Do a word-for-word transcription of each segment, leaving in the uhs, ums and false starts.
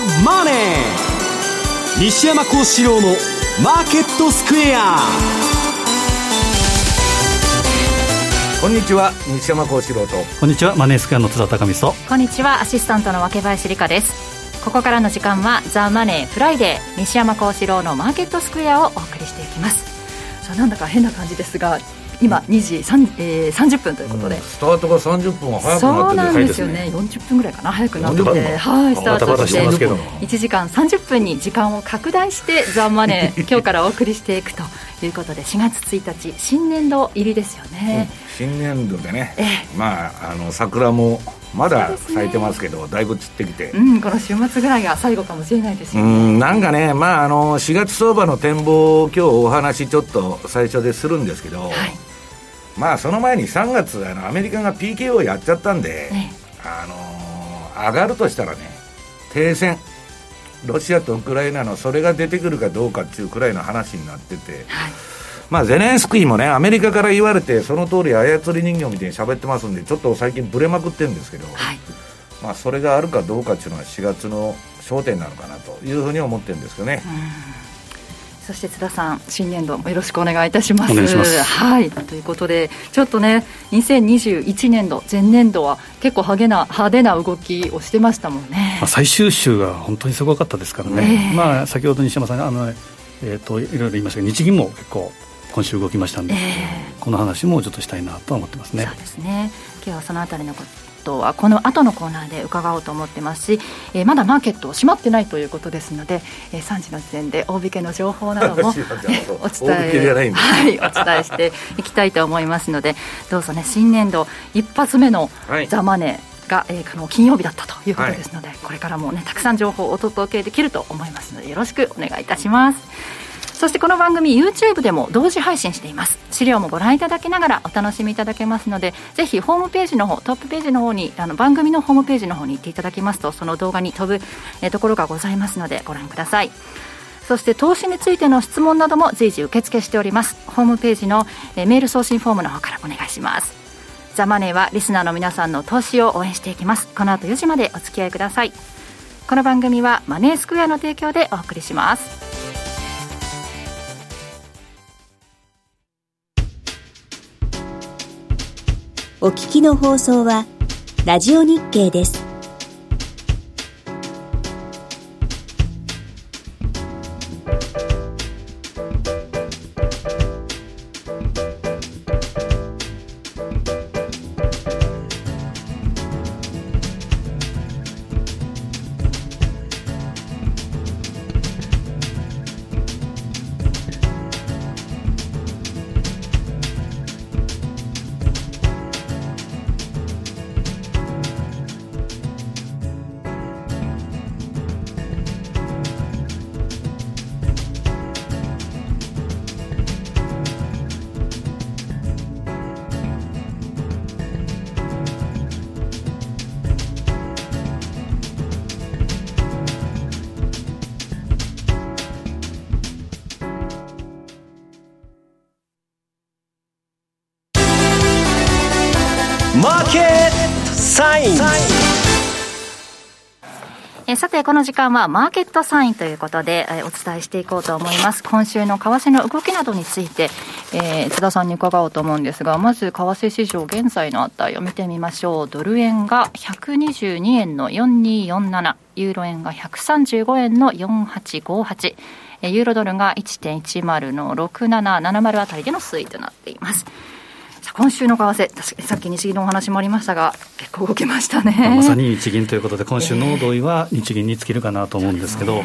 ザ・マネー、西山幸四郎のマーケットスクエア。こんにちは、西山幸四郎と。こんにちは、マネースクエアの津田隆美と。こんにちは、アシスタントの分林理香です。ここからの時間はザ・マネーフライデー、西山幸四郎のマーケットスクエアをお送りしていきます。さあ、なんだか変な感じですが、今にじさんじゅっぷんということで、うん、スタートがさんじゅっぷんは早くなってる。そうなんですよね、よんじゅっぷんぐらいかな、早くなってて、はい、スタートしていちじかんさんじゅっぷんに時間を拡大してザ・マネー今日からお送りしていくということで、しがつついたち、新年度入りですよね、うん、新年度でね、まあ、あの桜もまだ咲いてますけど、だいぶ散ってきて、うん、この週末ぐらいが最後かもしれないですよね。うん、なんかね、まあ、あのしがつ相場の展望を今日お話ちょっと最初でするんですけど、はい、まあ、その前にさんがつ、あのアメリカが ピーケーオー やっちゃったんで、ね、あのー、上がるとしたらね、停戦、ロシアとウクライナのそれが出てくるかどうかっていうくらいの話になってて、はい、まあ、ゼレンスキーもね、アメリカから言われてその通り操り人形みたいに喋ってますんで、ちょっと最近ブレまくってるんですけど、はい、まあ、それがあるかどうかっていうのはしがつの焦点なのかなというふうに思ってるんですけどね。うん、そして津田さん、新年度もよろしくお願いいたします。お願いします。はい、ということで、ちょっとね、にせんにじゅういちねん度、前年度は結構派手な、派手な動きをしてましたもんね。まあ、最終週が本当にすごかったですからね、えーまあ、先ほど西山さんがあの、えー、といろいろ言いましたが、日銀も結構今週動きましたんで、えー、この話もちょっとしたいなと思ってますね。そうですね、今日はそのあたりのことはこの後のコーナーで伺おうと思ってますし、えー、まだマーケット閉まってないということですので、えー、さんじの時点で大引けの情報などもお伝えしていきたいと思いますので、どうぞね、新年度一発目のザ・マネーが、はい、えー、金曜日だったということですので、はい、これからも、ね、たくさん情報をお届けできると思いますので、よろしくお願いいたします。そしてこの番組 YouTube でも同時配信しています。資料もご覧いただきながらお楽しみいただけますので、ぜひホームページの方、トップページの方に、あの番組のホームページの方に行っていただきますと、その動画に飛ぶえところがございますので、ご覧ください。そして投資についての質問なども随時受付しております。ホームページのえメール送信フォームの方からお願いします。ザ・マネーはリスナーの皆さんの投資を応援していきます。この後よじまでお付き合いください。この番組はマネースクエアの提供でお送りします。お聞きの放送はラジオ日経です。さて、この時間はマーケットサインということでお伝えしていこうと思います。今週の為替の動きなどについて、えー、津田さんに伺おうと思うんですが、まず為替市場、現在の値を見てみましょう。ドル円がひゃくにじゅうにえんのよんにーよんなな、ユーロ円がひゃくさんじゅうごえんのよんはちごはち、ユーロドルが いちてんいちまる のろくななななまるあたりでの推移となっています。今週の為替、さっき日銀のお話もありましたが、結構動きましたね。まあ、まさに日銀ということで、今週の同意は日銀に尽きるかなと思うんですけど、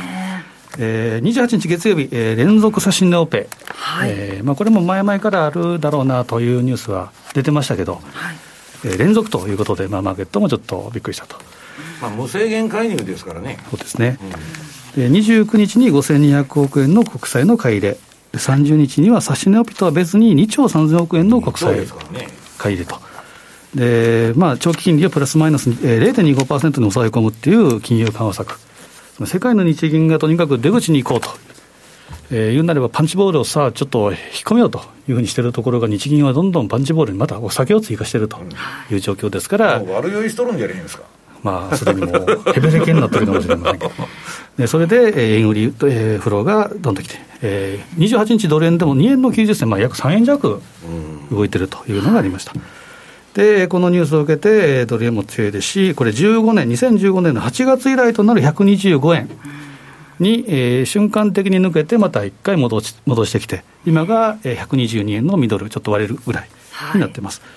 えー、にじゅうはちにち月曜日、えー、連続指し値オペ、はい、えーまあ、これも前々からあるだろうなというニュースは出てましたけど、はい、えー、連続ということで、まあ、マーケットもちょっとびっくりしたと。まあ、無制限介入ですからね。そうですね、うん、にじゅうくにちにごせんにひゃくおくえんの国債の買い入れ、さんじゅうにちには差し値オペとは別ににちょうさんぜんおくえんの国債買い入れと、で、まあ、長期金利をプラスマイナス れいてんにごパーセント に抑え込むっていう金融緩和策、世界の日銀がとにかく出口に行こうと、えー、言うなればパンチボールをさあちょっと引っ込めようというふうにしているところが、日銀はどんどんパンチボールにまたお酒を追加しているという状況ですから、うん、もう悪酔いしとるんじゃないですか。まあ、それにもヘベレケになってるかもしれませんけどでそれで円売りと、えー、フローがどんときて、えー、にじゅうはちにちドル円でもにえんのきゅうじゅっせん、まあ、約さんえんじゃく動いてるというのがありました。でこのニュースを受けてドル円も強いですし、これじゅうごねんにせんじゅうごねんのはちがつ以来となるひゃくにじゅうごえんに、えー、瞬間的に抜けてまたいっかい戻し、戻してきて今がひゃくにじゅうにえんのミドルちょっと割れるぐらいになってます、は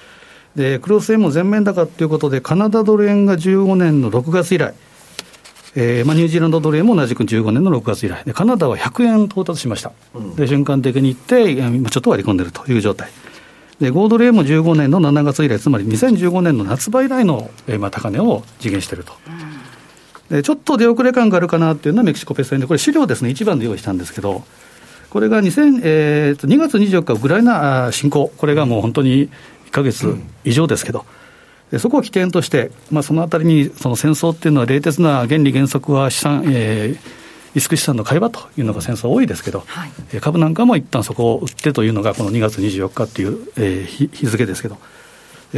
い、でクロス円も全面高ということでカナダドル円がじゅうごねんのろくがつ以来、えーまあ、ニュージーランドドル円も同じくじゅうごねんのろくがつ以来でカナダはひゃくえん到達しました、うん、で瞬間的にいって今ちょっと割り込んでるという状態で豪ドル円もじゅうごねんのしちがつ以来、つまりにせんじゅうごねんの夏場以来の、えーまあ、高値を実現していると、うん、でちょっと出遅れ感があるかなというのはメキシコペソ円で、これ資料ですね、いちばんで用意したんですけど、これがにせん、えー、にがつにじゅうよっかウクライナ侵攻、これがもう本当にいっかげつ以上ですけど、うんそこを起点として、まあ、そのあたりにその戦争っていうのは冷徹な原理原則は資産、えー、リスク資産の買い場というのが戦争多いですけど、はい、株なんかも一旦そこを売ってというのがこのにがつにじゅうよっかという、えー、日, 日付ですけど、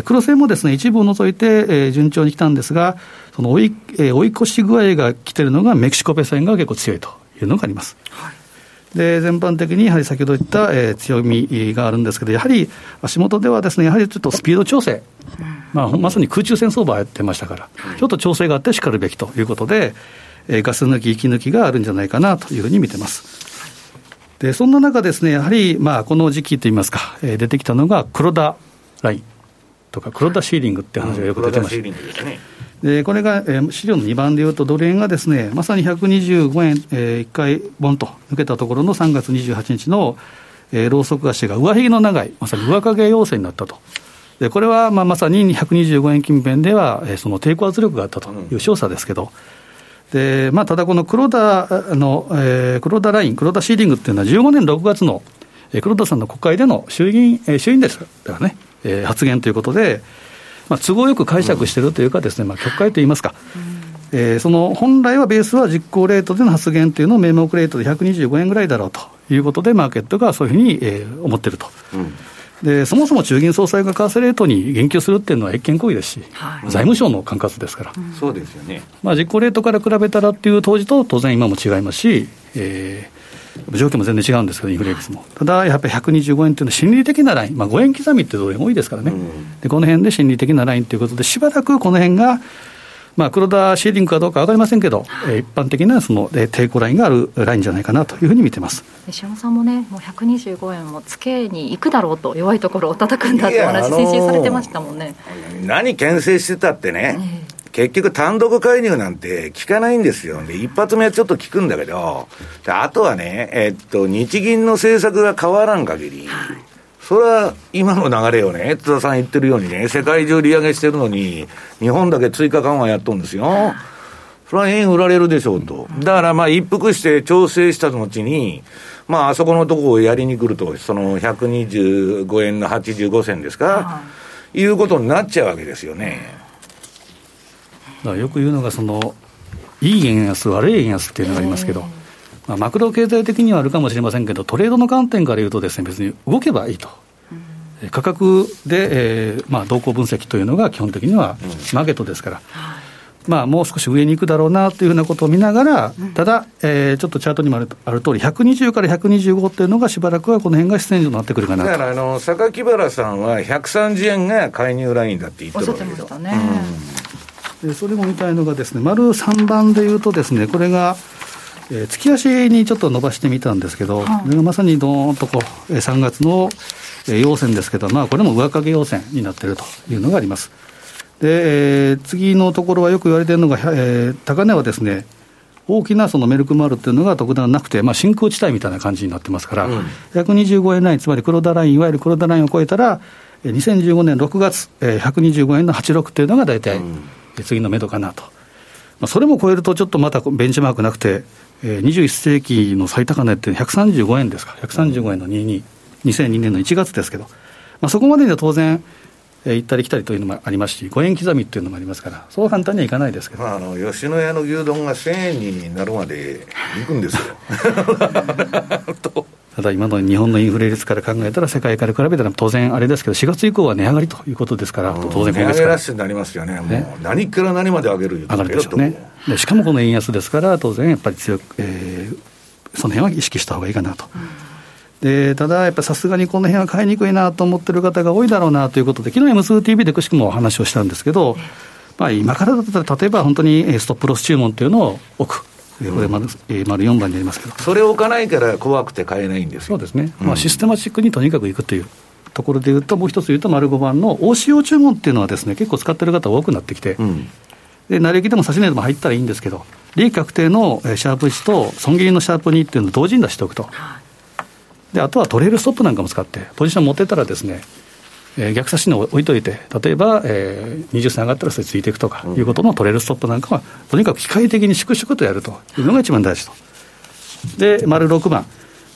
クロス円もですね一部を除いて、えー、順調に来たんですが、その追い、えー、追い越し具合が来ているのがメキシコペソ円が結構強いというのがあります、はい。で全般的にやはり先ほど言った、えー、強みがあるんですけど、やはり足元ではですねやはりちょっとスピード調整、まあ、まさに空中戦相場をやってましたから、はい、ちょっと調整があってしかるべきということで、えー、ガス抜き息抜きがあるんじゃないかなというふうに見てます。でそんな中ですねやはり、まあ、この時期といいますか、えー、出てきたのが黒田ラインとか黒田シーリングって話がよく出てました、うん、黒田シーリングですね。でこれが、えー、資料のにばんでいうとドル円がですねまさにひゃくにじゅうごえん、えー、いっかいボンと抜けたところのさんがつにじゅうはちにちの、えー、ロウソク足が上髭の長いまさに上影要請になったと。でこれは、まあ、まさにひゃくにじゅうごえん近辺では、えー、その抵抗圧力があったという証左ですけど、で、まあ、ただこの黒田の、えー、黒田ライン黒田シーリングっていうのはじゅうごねんろくがつの、えー、黒田さんの国会での衆議院、えー、衆院ですからね、えー、発言ということで、まあ、都合よく解釈しているというかですね、まあ、曲解といいますか、えー、その本来はベースは実行レートでの発言というのを名目レートでひゃくにじゅうごえんぐらいだろうということでマーケットがそういうふうに、えー、思っていると、うん、でそもそも中銀総裁が為替レートに言及するっていうのは越権行為ですし、はい、財務省の管轄ですから、うん、そうですよね、まあ、実行レートから比べたらっていう当時と当然今も違いますし、えー条件も全然違うんですけどインフレ率も、ただやっぱりひゃくにじゅうごえんというのは心理的なライン、まあ、ごえん刻みってドル円多いですからね、うん、でこの辺で心理的なラインということでしばらくこの辺が、まあ、黒田シーリングかどうか分かりませんけど、えー、一般的なその、えー、抵抗ラインがあるラインじゃないかなというふうに見てます。石山さんもねもうひゃくにじゅうごえんもつけに行くだろうと弱いところを叩くんだってお話先進されてましたもんね、あのー、何牽制してたってね、えー結局単独介入なんて効かないんですよ。で一発目はちょっと効くんだけど、であとはね、えっと日銀の政策が変わらん限り、それは今の流れをね津田さん言ってるようにね世界中利上げしてるのに日本だけ追加緩和やっとるんですよ。それは円売られるでしょうと。だからまあ一服して調整した後に、まああそこのとこをやりに来るとそのひゃくにじゅうごえんのはちじゅうごせんですかいうことになっちゃうわけですよね。よく言うのがそのいい円安悪い円安っていうのがありますけど、まあ、マクロ経済的にはあるかもしれませんけどトレードの観点から言うとですね別に動けばいいと、うん、価格で、えーまあ、動向分析というのが基本的にはマーケットですから、うんまあ、もう少し上に行くだろうなというふうなことを見ながら、ただ、えー、ちょっとチャートにもある、ある通りひゃくにじゅうからひゃくにじゅうごというのがしばらくはこの辺が主戦場になってくるかなと。だからあの榊原さんはひゃくさんじゅうえんが介入ラインだって言ってるわけですよ。おっしゃってましたね、うんでそれもみたいのがですね丸さんばんでいうとですねこれが、えー、月足にちょっと伸ばしてみたんですけど、はい、これがまさにドーンとこうさんがつの、えー、陽線ですけど、まあ、これも上影陽線になっているというのがあります。で、えー、次のところはよく言われているのが、えー、高値はですね大きなそのメルクマルというのが特段なくて、まあ、真空地帯みたいな感じになってますから、うん、ひゃくにじゅうごえんラインつまり黒田ラインいわゆる黒田ラインを超えたらにせんじゅうごねんろくがつ、えー、ひゃくにじゅうごえんのはちじゅうろくというのが大体、うん次の目処かなと、まあ、それも超えるとちょっとまたベンチマークなくて、えー、にじゅういっ世紀の最高値ってひゃくさんじゅうごえんですかひゃくさんじゅうごえんのにじゅうに、にせんにねんのいちがつですけど、まあ、そこまでには当然、えー、行ったり来たりというのもありますしごえん刻みというのもありますからそう簡単にはいかないですけど、まあ、あの吉野家の牛丼がせんえんになるまで行くんですよただ今の日本のインフレ率から考えたら世界から比べたら当然あれですけど、しがつ以降は値上がりということですから、うん、当然値上げラッシュになりますよね。ね、もう何から何まで上げるよ、上がるでしょうね。でしかもこの円安ですから当然やっぱり強く、えー、その辺は意識した方がいいかなと、うん、でただやっぱりさすがにこの辺は買いにくいなと思ってる方が多いだろうなということで、昨日 エムツーティービー でくしくもお話をしたんですけど、まあ、今からだったら例えば本当にストップロス注文というのを置く、これ丸よんばんになりますけど、それを置かないから怖くて買えないんですよ。そうですね、うん、まあ、システマチックにとにかくいくというところでいうと、もう一つ言うと丸ごばんの オーシーオー 注文っていうのはですね、結構使ってる方多くなってきて、うん、で成り行きでも差し値でも入ったらいいんですけど、利益確定のシャープいちと損切りのシャープにっていうのを同時に出しておくと、であとはトレールストップなんかも使ってポジション持ってたらですね、逆差し値を置いといて、例えば、えー、にじゅっせん上がったらそれついていくとかいうことのトレールストップなんかはとにかく機械的に粛々とやるというのが一番大事と。で丸ろくばん、今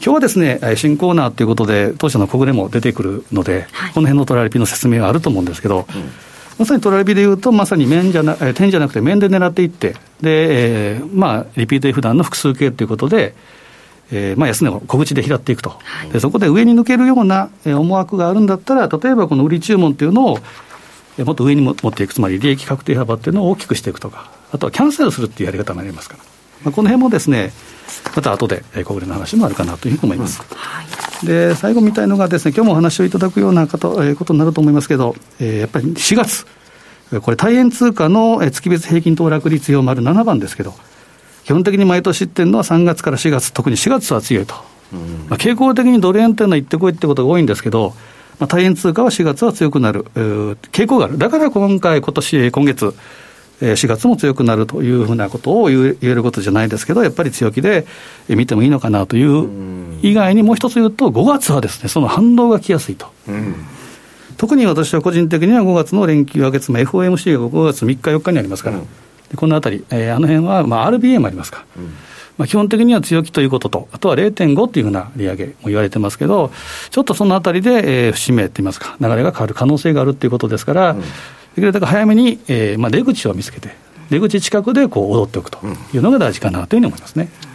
日はですね新コーナーということで当社の小暮も出てくるので、はい、この辺のトラリピの説明はあると思うんですけど、うん、まさにトラリピでいうとまさに面じゃな点じゃなくて面で狙っていって、で、えーまあ、リピート F 段の複数形ということで、えーまあ、安値を小口で拾っていくと、はい、でそこで上に抜けるような思惑があるんだったら、例えばこの売り注文というのをもっと上に持っていく、つまり利益確定幅というのを大きくしていくとか、あとはキャンセルするというやり方もありますから、まあ、この辺もですね、また後で小暮の話もあるかなというふうに思います、うん、はい、で最後みたいのがですね、今日もお話をいただくようなこと、えー、ことになると思いますけど、えー、やっぱりしがつこれ対円通貨の月別平均騰落率表丸ななばんですけど、基本的に毎年っていうのはさんがつからしがつ、特にしがつは強いと、うん、まあ、傾向的にドル円っていうのは行ってこいってことが多いんですけど、まあ、対円通貨はしがつは強くなる傾向がある。だから今回今年今月しがつも強くなるというふうなことを言えることじゃないですけど、やっぱり強気で見てもいいのかなという以外にもう一つ言うと、ごがつはですねその反動が来やすいと、うん、特に私は個人的にはごがつの連休明け、つまり エフオーエムシー がごがつみっかよっかにありますから、うん、このあたり、えー、あの辺は、まあ、アールビーエー もありますか、うん、まあ、基本的には強気ということと、あとは れいてんご というふうな利上げも言われてますけど、ちょっとそのあたりで、えー、節目といいますか流れが変わる可能性があるということですから、うん、できるだけ早めに、えーまあ、出口を見つけて出口近くでこう踊っておくというのが大事かなというふうに思いますね、うん、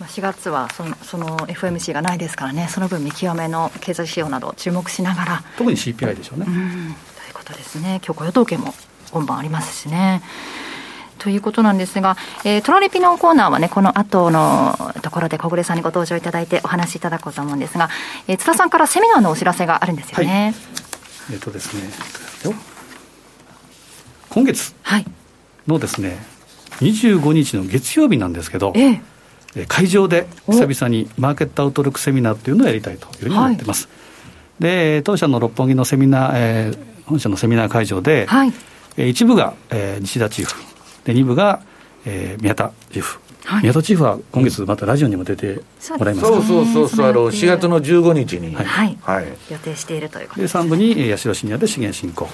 まあ、しがつはその、その エフオーエムシー がないですからね、その分見極めの経済指標など注目しながら、特に シーピーアイ でしょうね、うん、ということですね。今日雇用統計も本番ありますしね、ということなんですが、えー、トラリピのコーナーはね、この後のところで小暮さんにご登場いただいてお話しいただこうと思うんですが、えー、津田さんからセミナーのお知らせがあるんですよね、はい、えっとですね、今月のですね、はい、にじゅうごにちの月曜日なんですけど、ええ、会場で久々にマーケットアウトルックセミナーというのをやりたいというふうに思っています、はい、で当社の六本木のセミナー、えー、本社のセミナー会場で、はい、一部が、えー、西田チーフで、二部が、えー、宮田チーフ、はい、宮田チーフは今月またラジオにも出てもらいます。そうそうそうそう、あのしがつのじゅうごにちに、はいはいはい、予定しているということです。でさん部に八代シニアで資源振興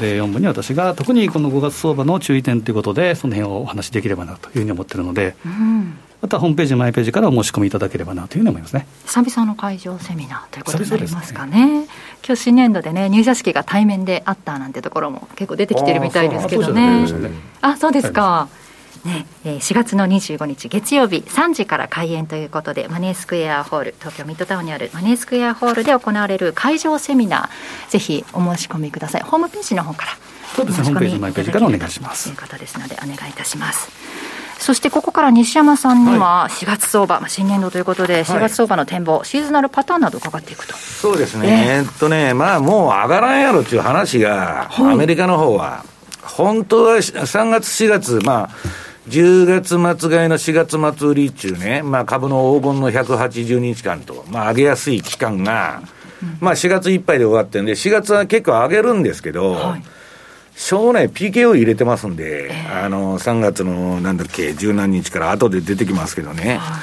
で、よん部に私が特にこのごがつ相場の注意点ということでその辺をお話しできればなというふうに思っているので、うん、またホームページマイページからお申し込みいただければなというふうに思いますね。久々の会場セミナーということになりますかね。今日新年度でね、入社式が対面であったなんてところも結構出てきてるみたいですけどね。あ、そうですか、ね、しがつのにじゅうごにち月曜日さんじから開演ということで、マネースクエアホール、東京ミッドタウンにあるマネースクエアホールで行われる会場セミナー、ぜひお申し込みください。ホームページの方から、そうですね、ホームページのマイページからお願いしますということですのでお願いいたします。そしてここから西山さんにはしがつ相場、はい、新年度ということでしがつ相場の展望、はい、シーズナルパターンなど伺っていくと。そうですね、えー、っとね、まあもう上がらんやろっていう話が、はい、アメリカの方は本当はさんがつしがつ、まあじゅうがつ末買いのしがつ末売り中ね、まあ、株の黄金のひゃくはちじゅうにちかんと、まあ、上げやすい期間が、まあ、しがついっぱいで終わってるんで、しがつは結構上げるんですけど、はい、将来 ピーケーオー 入れてますんで、えー、あのさんがつのなんだっけ十何日から後で出てきますけどね、は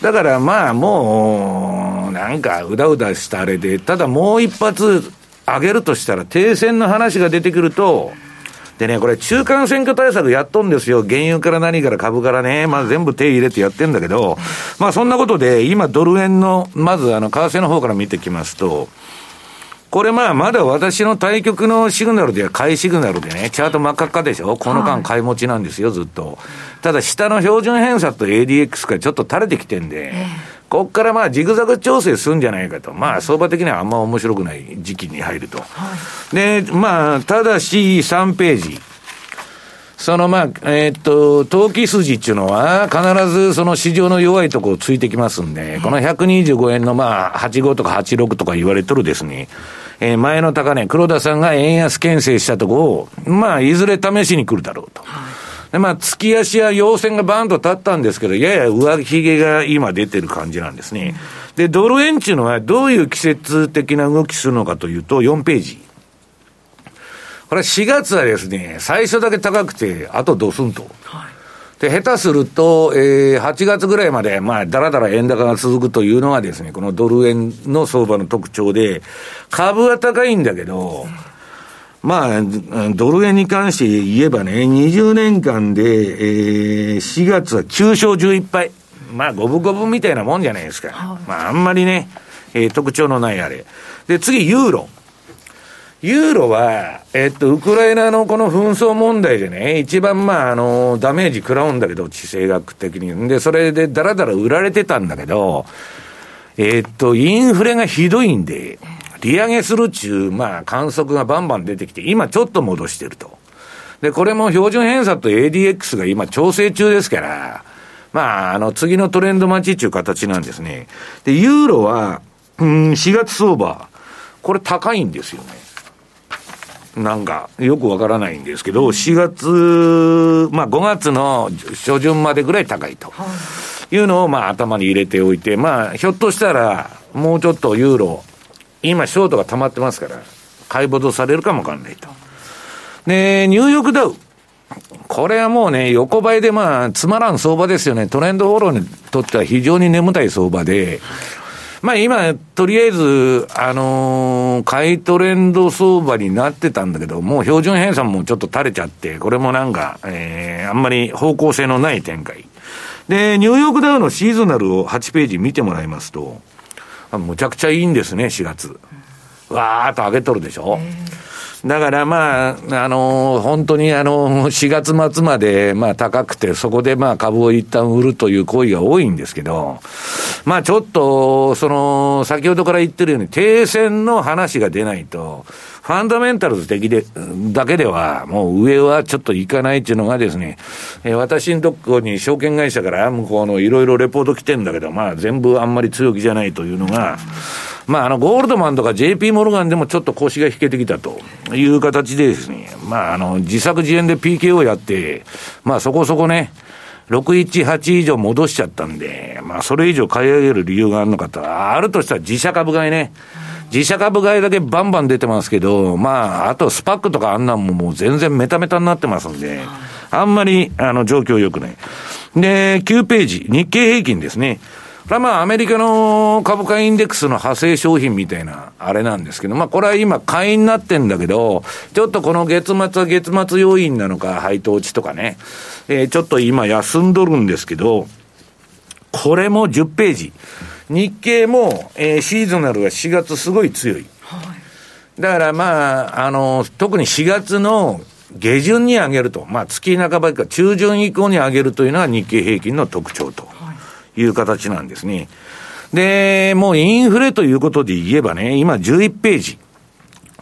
い、だからまあもうなんかうだうだしたあれで、ただもう一発上げるとしたら停戦の話が出てくると、でね、これ中間選挙対策やっとんですよ。原油から何から株からね、まあ、全部手入れてやってんだけど、まあそんなことで今ドル円のまずあの為替の方から見てきますと、これまあまだ私の対局のシグナルでは買いシグナルでね、チャート真っ赤っかでしょ。この間買い持ちなんですよずっと。ただ下の標準偏差と エーディーエックス からちょっと垂れてきてんで、ここからまあジグザグ調整するんじゃないかと、まあ、相場的にはあんま面白くない時期に入ると、はい、でまあ、ただしさんページ、そのまあ、えーっと、投機筋っていうのは必ずその市場の弱いところをついてきますんで、このひゃくにじゅうごえんのまあはちじゅうごとかはちじゅうろくとか言われとるですね、えー、前の高値黒田さんが円安牽制したところを、まあ、いずれ試しに来るだろうと、でまあ、月足や陽線がバーンと立ったんですけど、やや上髭が今出てる感じなんですね。でドル円っていうのはどういう季節的な動きするのかというと、よんページ、これしがつはですね、最初だけ高くて、あとドスンと。で、下手すると、えー、はちがつぐらいまで、まあ、だらだら円高が続くというのはですね、このドル円の相場の特徴で、株は高いんだけど、まあ、ドル円に関して言えばね、にじゅうねんかんで、えー、しがつはきゅうしょうじゅういっぱい。まあ、五分五分みたいなもんじゃないですか。はい、まあ、あんまりね、えー、特徴のないあれ。で、次、ユーロ。ユーロは、えっと、ウクライナのこの紛争問題でね、一番、まあ、あの、ダメージ食らうんだけど、地政学的に。で、それでダラダラ売られてたんだけど、えっと、インフレがひどいんで、利上げするっちゅう、まあ、観測がバンバン出てきて、今ちょっと戻してると。で、これも標準偏差と エーディーエックス が今調整中ですから、まあ、あの、次のトレンド待ちっちゅう形なんですね。で、ユーロは、うん、しがつ相場、これ高いんですよね。なんかよくわからないんですけど、しがつ、まあごがつの初旬までぐらい高いというのをまあ頭に入れておいて、まあひょっとしたらもうちょっとユーロ、今ショートが溜まってますから、買い戻されるかもわかんないと。で、ニューヨークダウ。これはもうね、横ばいでまあつまらん相場ですよね。トレンドフォローにとっては非常に眠たい相場で、まあ今、とりあえず、あのー、買いトレンド相場になってたんだけど、もう標準偏差もちょっと垂れちゃって、これもなんか、えー、あんまり方向性のない展開。で、ニューヨークダウのシーズナルをはちページ見てもらいますと、むちゃくちゃいいんですね、しがつ。わーっと上げとるでしょ。だからまあ、あのー、本当にあのー、しがつ末までまあ高くて、そこでまあ株を一旦売るという行為が多いんですけど、まあちょっと、その、先ほどから言ってるように、停戦の話が出ないと、ファンダメンタルズ的で、だけでは、もう上はちょっといかないっていうのがですね、えー、私のとこに証券会社から向こうのいろいろレポート来てんだけど、まあ全部あんまり強気じゃないというのが、まあ、あのゴールドマンとか ジェーピー モルガンでもちょっと腰が引けてきたという形でですね、まあ、あの自作自演で ピーケーオー やって、まあ、そこそこねろくいちはち以上戻しちゃったんで、まあ、それ以上買い上げる理由があるのかと、あるとしたら自社株買いね、自社株買いだけバンバン出てますけど、まあ、あとスパックとかあんなんももう全然メタメタになってますんで、あんまりあの状況良くない。で、きゅうページ、日経平均ですね。これはまあアメリカの株価インデックスの派生商品みたいなあれなんですけど、まあこれは今買いになってんだけど、ちょっとこの月末は月末要因なのか配当落ちとかね、えー、ちょっと今休んどるんですけど、これもじゅうページ、日経も、えー、シーズナルはしがつすごい強い。だからまああの特にしがつの下旬に上げると、まあ月半ばか中旬以降に上げるというのが日経平均の特徴という形なんですね。で、もうインフレということで言えばね、今じゅういちページ。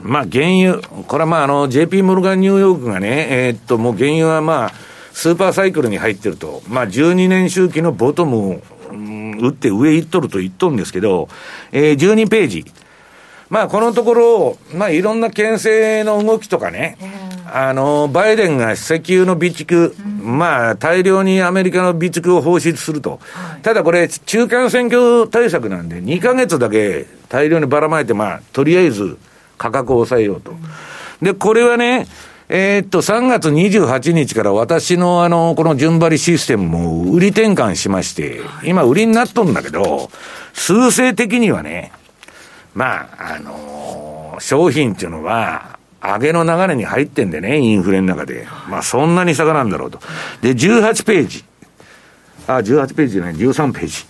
まあ原油、これはまああの ジェーピー モルガンニューヨークがね、えー、っともう原油はまあスーパーサイクルに入ってると、まあじゅうにねん周期のボトムを、うん、打って上行っとると言っとるんですけど、えー、じゅうにページ。まあこのところ、まあいろんな牽制の動きとかね、あの、バイデンが石油の備蓄、まあ大量にアメリカの備蓄を放出すると。ただこれ中間選挙対策なんでにかげつだけ大量にばらまいて、まあとりあえず価格を抑えようと。で、これはね、えー、っと、さんがつにじゅうはちにちから私のあの、この順張りシステムも売り転換しまして、今売りになっとるんだけど、数勢的にはね、まあ、あのー、商品っていうのは、上げの流れに入ってんでね、インフレの中で。まあ、そんなに下がらんだろうと。で、じゅうはちページ。あ、じゅうはちページじゃない、じゅうさんページ。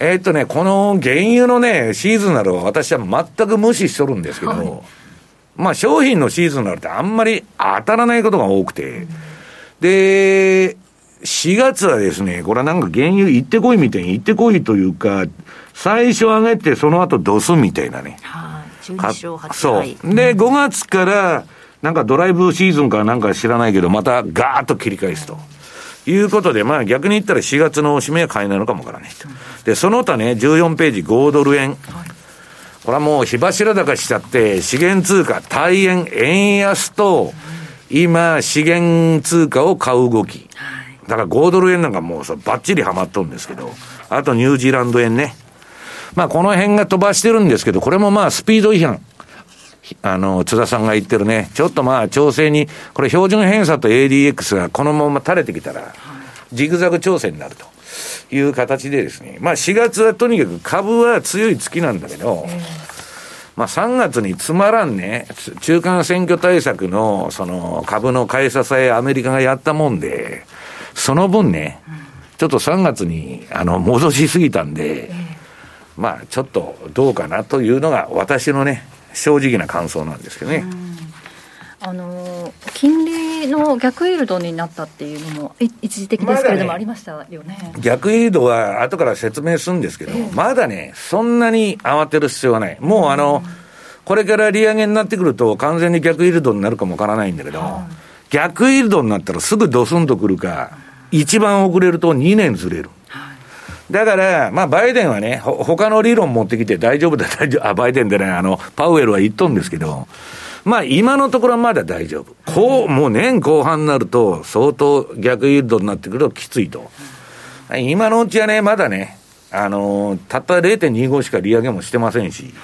えー、っとね、この原油のね、シーズナルは私は全く無視しとるんですけど、はい、まあ、商品のシーズナルってあんまり当たらないことが多くて、で、しがつはですね、これはなんか原油行ってこいみたいに、行ってこいというか、最初上げてその後ドスみたいなね。はい、じゅうにしょうはちはい。そう。で、ごがつから、なんかドライブシーズンかなんか知らないけど、またガーッと切り返すと。いうことで、まあ逆に言ったらしがつの締めは買いなのかもわからないと。で、その他ね、じゅうよんページごドルえん。これはもう火柱高しちゃって、資源通貨、大円、円安と、今、資源通貨を買う動き。だからごドルえんなんかもうさ、バッチリハマっとるんですけど、あとニュージーランド円ね。まあこの辺が飛ばしてるんですけど、これもまあスピード違反。あの、津田さんが言ってるね、ちょっとまあ調整に、これ標準偏差と エーディーエックス がこのまま垂れてきたら、ジグザグ調整になるという形でですね、まあしがつはとにかく株は強い月なんだけど、まあさんがつにつまらんね、中間選挙対策のその株の買い支えアメリカがやったもんで、その分ね、ちょっとさんがつにあの戻しすぎたんで、まあちょっとどうかなというのが私のね、正直な感想なんですけどね。あの金利の逆イールドになったっていうのも一時的ですけれども、ね、ありましたよね。逆イールドは後から説明するんですけど、えー、まだねそんなに慌てる必要はない。もうあの、うん、これから利上げになってくると完全に逆イールドになるかもわからないんだけど、うん、逆イールドになったらすぐドスンとくるか、うん、一番遅れるとにねんずれる。だから、まあ、バイデンはね、ほ、他の理論持ってきて大丈夫だ、大丈夫、あ、バイデンでね、あの、パウエルは言っとんですけど、まあ、今のところはまだ大丈夫。こう、もう年後半になると、相当逆イールドになってくるときついと。今のうちはね、まだね、あの、たった ゼロテンにご しか利上げもしてませんし、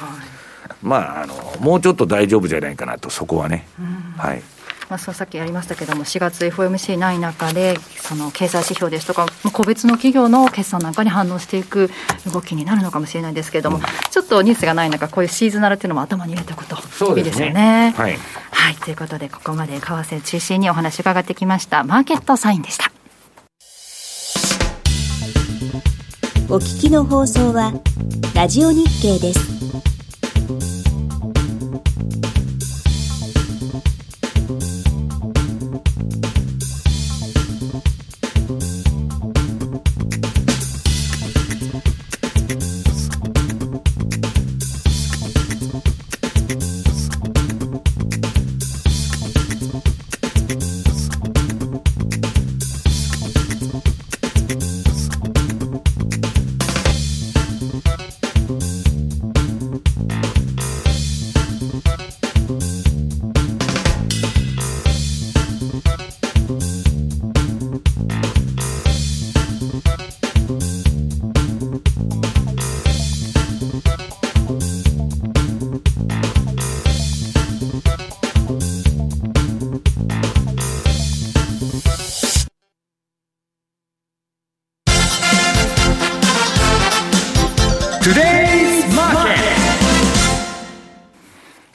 まあ、あの、もうちょっと大丈夫じゃないかなと、そこはね。はい。まあ、そうさっきやりましたけども、しがつ エフオーエムシー ない中でその経済指標ですとか個別の企業の決算なんかに反応していく動きになるのかもしれないですけれども、うん、ちょっとニュースがない中こういうシーズナルというのも頭に入れておくといいですよね。はい、はい、ということでここまで為替中心にお話伺ってきました。マーケットサインでした。お聞きの放送はラジオ日経です。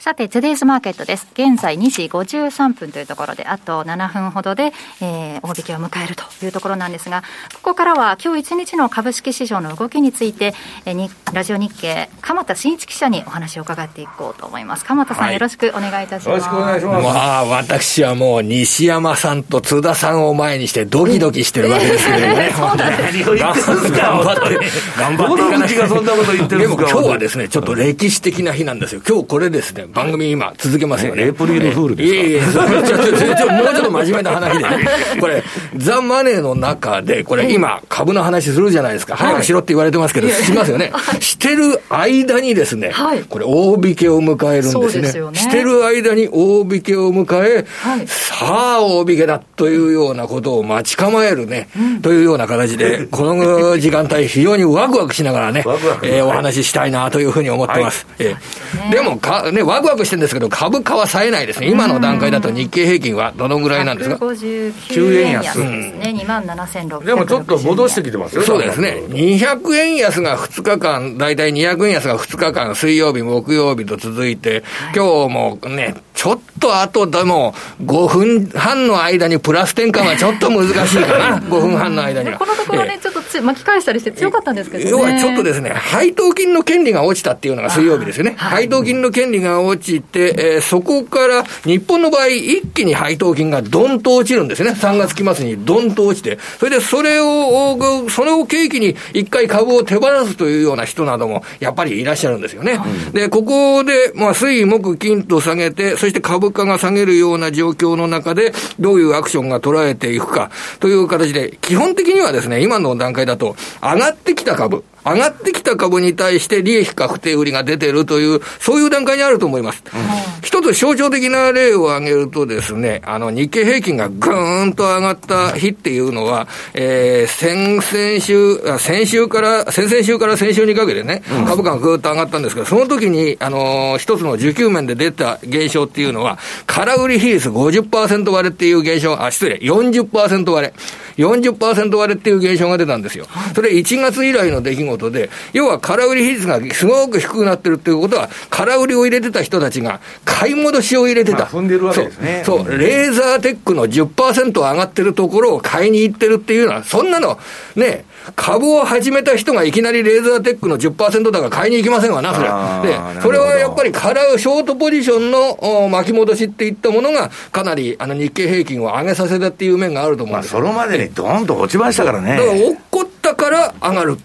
さて、トゥデイズマーケットです。現在にじごじゅうさんぷんというところで、あとななふんほどで、えー、大引きを迎えるというところなんですが、ここからは今日いちにちの株式市場の動きについて、えー、にラジオ日経鎌田新一記者にお話を伺っていこうと思います。鎌田さん、はい、よろしくお願いいたします。よろしくお願いします。まあ、私はもう西山さんと津田さんを前にしてドキドキしてるわけですけどね。そうだね。何を言ってるんですか。頑張って頑張っていかない。がそんなこと言ってるんですか。でも今日はですね、ちょっと歴史的な日なんですよ。今日これですね。番組今続けますよね。エイプリルフールですか。いやいや、ちょちょちょもうちょっと真面目な話で、ね、これザ・マネーの中でこれ今株の話するじゃないですか。早くしろって言われてますけど、はい、しますよね。してる間にですね、はい、これ大引けを迎えるんですね。そうですよね。してる間に大引けを迎え、はい、さあ大引けだというようなことを待ち構えるね、うん、というような形でこの時間帯非常にワクワクしながらねワクワク、えー、お話ししたいなというふうに思ってます。はい、えー、でもかねワクワクワクしてるんですけど、株価は冴えないですね。今の段階だと日経平均はどのぐらいなんですか。ひゃくごじゅうきゅうえんやすですね、うん、にまんななせんろっぴゃくろくじゅうえん。でもちょっと戻してきてますよ。そうですね、にひゃくえんやすがふつかかん、だいたいにひゃくえんやすがふつかかん、水曜日木曜日と続いて、はい、今日もねちちょっとあとでもごふんはんの間にプラス転換はちょっと難しいかなごふんはんの間にはこのところね、えー、ちょっとつ巻き返したりして強かったんですけどね。要はちょっとですね、配当金の権利が落ちたっていうのが水曜日ですよね、はい、配当金の権利が落ちて、えー、そこから日本の場合一気に配当金がどんと落ちるんですね。さんがつ期末にどんと落ちて、それでそれをそれを契機に一回株を手放すというような人などもやっぱりいらっしゃるんですよね、うん、でここで、まあ、水木金と下げて、そして株価が下げるような状況の中でどういうアクションが捉えていくかという形で、基本的にはですね、今の段階だと上がってきた株上がってきた株に対して利益確定売りが出ているという、そういう段階にあると思います、うん、一つ象徴的な例を挙げるとですね、あの日経平均がぐーんと上がった日っていうのは、えー、先々週先週から先々週から先週にかけてね、うん、株価がぐーっと上がったんですけど、その時にあのー、一つの需給面で出た現象っていうのは空売り比率 ごじゅっパーセント 割れっていう現象、あ失礼 よんじゅっパーセント 割れ よんじゅっパーセント 割れっていう現象が出たんですよ。それいちがつ以来の出来事で、要は空売り比率がすごく低くなってるということは、空売りを入れてた人たちが買い戻しを入れてた、まあ、踏んでるわけですね。そう、そう、レーザーテックの じゅっパーセント 上がってるところを買いに行ってるっていうのは、そんなのね、株を始めた人がいきなりレーザーテックの じゅっパーセント だから買いに行きませんわな、それで、それはやっぱり空ショートポジションの巻き戻しっていったものがかなりあの日経平均を上げさせたっていう面があると思うんですよ、まあ、それまでにドーンと落ちましたからね。だから落っこったから上がる、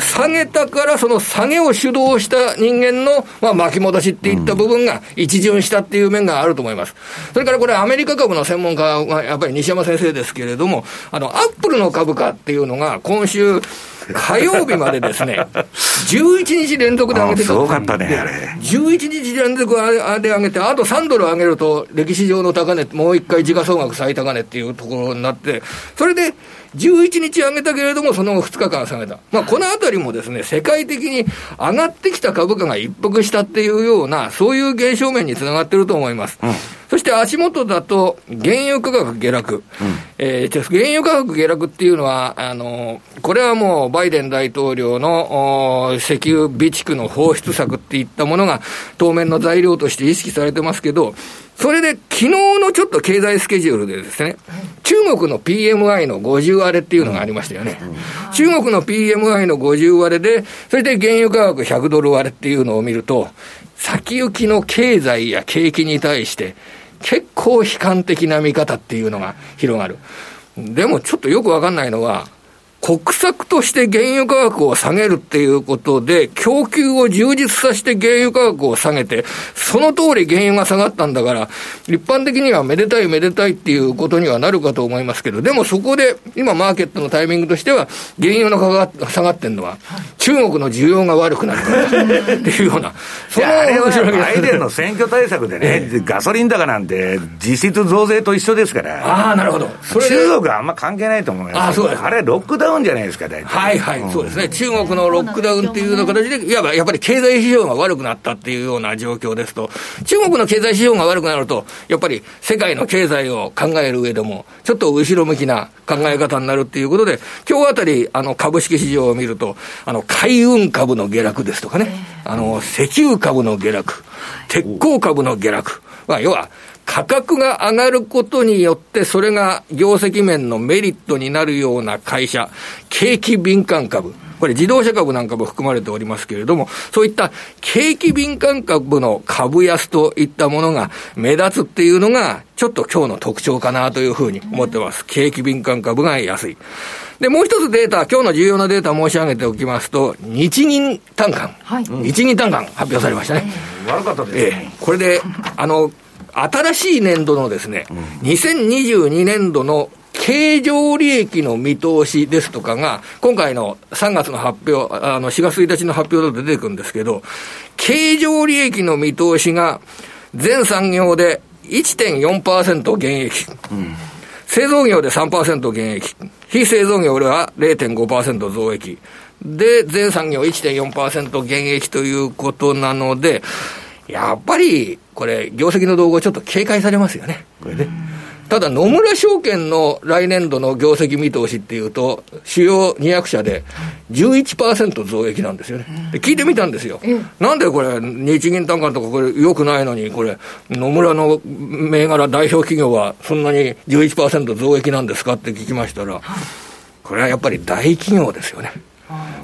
下げたからその下げを主導した人間の、まあ、巻き戻しっていった部分が一巡したっていう面があると思います、うん、それからこれアメリカ株の専門家はやっぱり西山先生ですけれども、あのアップルの株価っていうのが今週火曜日までですねじゅういちにち連続で上げてた、すごかったねあれ、じゅういちにち連続で上げて、あとさんドル上げると歴史上の高値、もう一回時価総額最高値っていうところになって、それでじゅういちにち上げたけれどもその後ふつかかん下げた、まあ、このあたりもですね、世界的に上がってきた株価が一服したっていうような、そういう現象面につながってると思います、うん、そして足元だと原油価格下落、うんえー、原油価格下落っていうのはあのこれはもうバイデン大統領の石油備蓄の放出策っていったものが当面の材料として意識されてますけど、それで昨日のちょっと経済スケジュールでですね、中国の ピーエムアイ のごじゅう割れっていうのがありましたよね、うん、中国の ピーエムアイ のごじゅう割れで、それで原油価格ひゃくドル割れっていうのを見ると、先行きの経済や景気に対して結構悲観的な見方っていうのが広がる。でもちょっとよくわかんないのは、国策として原油価格を下げるっていうことで供給を充実させて原油価格を下げて、その通り原油が下がったんだから、一般的にはめでたいめでたいっていうことにはなるかと思いますけど、でもそこで今マーケットのタイミングとしては原油の価格が下がってるのは中国の需要が悪くなるからっていうようなそのあれはバイデンの選挙対策でね、ええ、ガソリン高なんて実質増税と一緒ですから。ああなるほど、それ中国はあんま関係ないと思います。ああそうです、あれロックダウンじゃないですか大体。はいはい、うん、そうですね、中国のロックダウンというような形で、いわばやっぱり経済指標が悪くなったっていうような状況ですと、中国の経済指標が悪くなるとやっぱり世界の経済を考える上でもちょっと後ろ向きな考え方になるということで、今日あたりあの株式市場を見ると、あの海運株の下落ですとかね、あの石油株の下落、鉄鋼株の下落、まあ、要は価格が上がることによってそれが業績面のメリットになるような会社、景気敏感株、これ自動車株なんかも含まれておりますけれども、そういった景気敏感株の株安といったものが目立つっていうのがちょっと今日の特徴かなというふうに思ってます。景気敏感株が安い。でもう一つデータ、今日の重要なデータ申し上げておきますと、日銀短観、はい、日銀短観発表されましたね、うん、悪かったですね、えー、これであの新しい年度のですね、にせんにじゅうにねんどの経常利益の見通しですとかが、今回のさんがつの発表、あのしがつついたちの発表で出てくるんですけど、経常利益の見通しが全産業で いちてんよんパーセント 減益、うん、製造業で さんパーセント 減益、非製造業では れいてんごパーセント 増益で、全産業 いちてんよんパーセント 減益ということなので、やっぱりこれ業績の動向ちょっと警戒されますよね、これね。ただ野村証券の来年度の業績見通しっていうと主要にひゃく社で じゅういちパーセント 増益なんですよね。で聞いてみたんですよ、なんでこれ日銀短観とかこれ良くないのにこれ野村の銘柄代表企業はそんなに じゅういちパーセント 増益なんですかって聞きましたら、これはやっぱり大企業ですよね。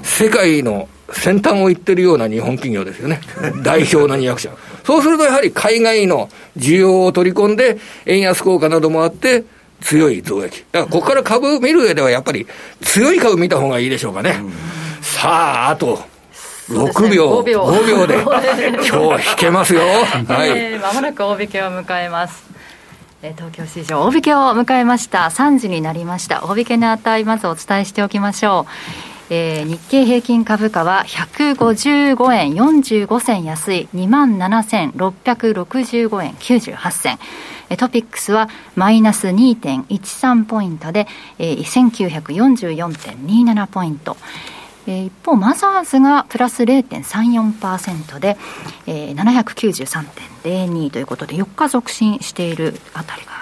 世界の先端を行ってるような日本企業ですよね代表のにひゃく社。そうするとやはり海外の需要を取り込んで円安効果などもあって強い増益だから、ここから株を見る上ではやっぱり強い株見た方がいいでしょうかね、うん、さああとろくびょう、ね、ごびょうで今日引けますよま、はいえー、もなく大引けを迎えます。東京市場大引けを迎えました。さんじになりました。大引けの値まずお伝えしておきましょう。えー、日経平均株価はひゃくごじゅうごえんよんじゅうごせん安い にまんななせんろっぴゃくろくじゅうごえんきゅうじゅうはっせん、トピックスはマイナス にてんいちさん ポイントで、えー、せんきゅうひゃくよんじゅうよんてんにじゅうなな ポイント、えー、一方マザーズがプラス れいてんさんよんパーセント で、えー、ななひゃくきゅうじゅうさんてんぜろに ということでよっか続伸しているあたりが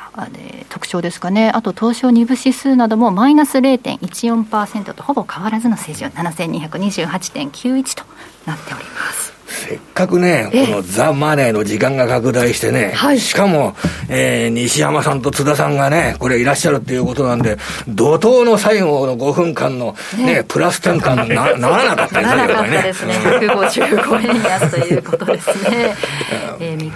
特徴ですかね。あと東証にぶ指数などもマイナス れいてんいちよんパーセント とほぼ変わらずの水準 ななせんにひゃくにじゅうはちてんきゅういち となっております。せっかくねこのザ・マネーの時間が拡大してね、はい、しかも、えー、西山さんと津田さんがねこれいらっしゃるっていうことなんで怒涛の最後のごふんかんの、ねね、プラス転換ならなかったですね。ならなかったですねひゃくごじゅうごえん安ということですね、えーみっ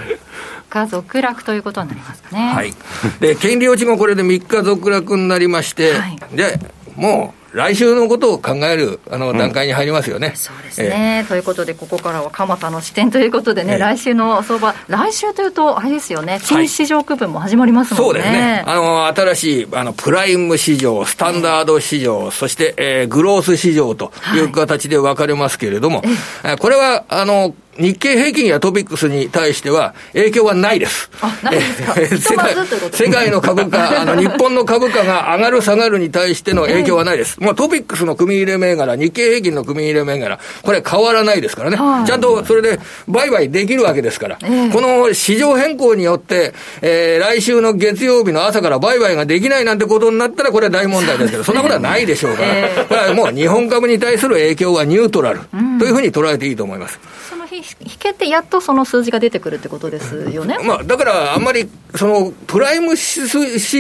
か続落ということになりますかね、はい、で権利落ちもこれでみっか続落になりまして、はい、でもう来週のことを考えるあの段階に入りますよね、うん、そうですね、えー、ということでここからは蒲田の視点ということでね、えー、来週の相場来週というとあれですよね、新市場区分も始まりますもんね、はい、そうですね、あの新しいあのプライム市場スタンダード市場、えー、そして、えー、グロース市場という形で分かれますけれども、はい、これはあの日経平均やトピックスに対しては影響はないです。あ、ないですか世界、世界の株価あの日本の株価が上がる下がるに対しての影響はないです、えーまあ、トピックスの組み入れ銘柄日経平均の組み入れ銘柄これ変わらないですからね、はい、ちゃんとそれで売買できるわけですから、えー、この市場変更によって、えー、来週の月曜日の朝から売買ができないなんてことになったらこれは大問題ですけどそんなことはないでしょうから、えー、これはもう日本株に対する影響はニュートラルというふうに捉えていいと思います。その日引けてやっとその数字が出てくるってことですよね、まあ、だからあんまりそのプライム市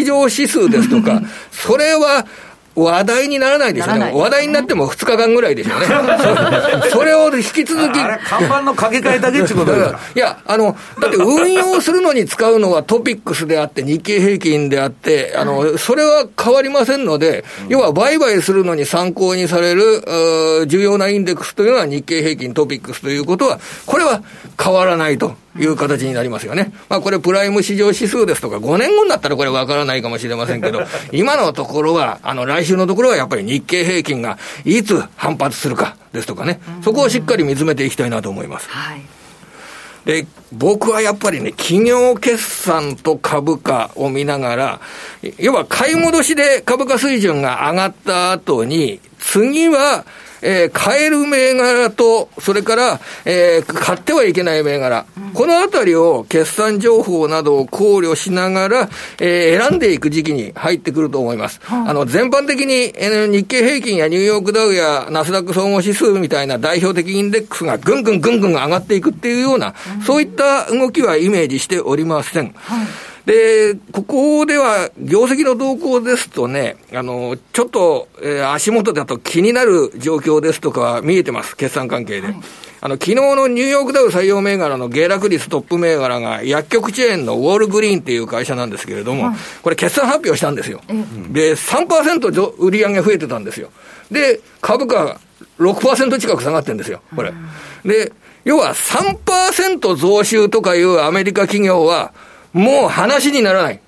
場指数ですとかそれは話題にならないでしょう ね, ね話題になってもふつかかんぐらいでしょうねそ, それを引き続きあれ看板の掛け替えだけってことだからいやあのだって運用するのに使うのはトピックスであって日経平均であってあの、はい、それは変わりませんので、うん、要は売買するのに参考にされる重要なインデックスというのは日経平均トピックスということはこれは変わらないという形になりますよね、まあ、これプライム市場指数ですとかごねんごになったらこれわからないかもしれませんけど今のところはあの来週のところはやっぱり日経平均がいつ反発するかですとかね、そこをしっかり見つめていきたいなと思います、はい、で僕はやっぱりね企業決算と株価を見ながら要は買い戻しで株価水準が上がった後に次はえー、買える銘柄とそれから、えー、買ってはいけない銘柄、うん、このあたりを決算情報などを考慮しながら、えー、選んでいく時期に入ってくると思います、うん、あの全般的に、えー、日経平均やニューヨークダウやナスダック総合指数みたいな代表的インデックスがぐんぐんぐんぐん上がっていくっていうような、うん、そういった動きはイメージしておりません、うんでここでは業績の動向ですとねあのちょっと、えー、足元だと気になる状況ですとかは見えてます決算関係で、はい、あの昨日のニューヨークダウ採用銘柄の下落率トップ銘柄が薬局チェーンのウォールグリーンっていう会社なんですけれども、はい、これ決算発表したんですよ、うん、で さんパーセント 売り上げ増えてたんですよで株価 ろくパーセント 近く下がってるんですよこれ、うん、で要は さんパーセント 増収とかいうアメリカ企業はもう話にならない。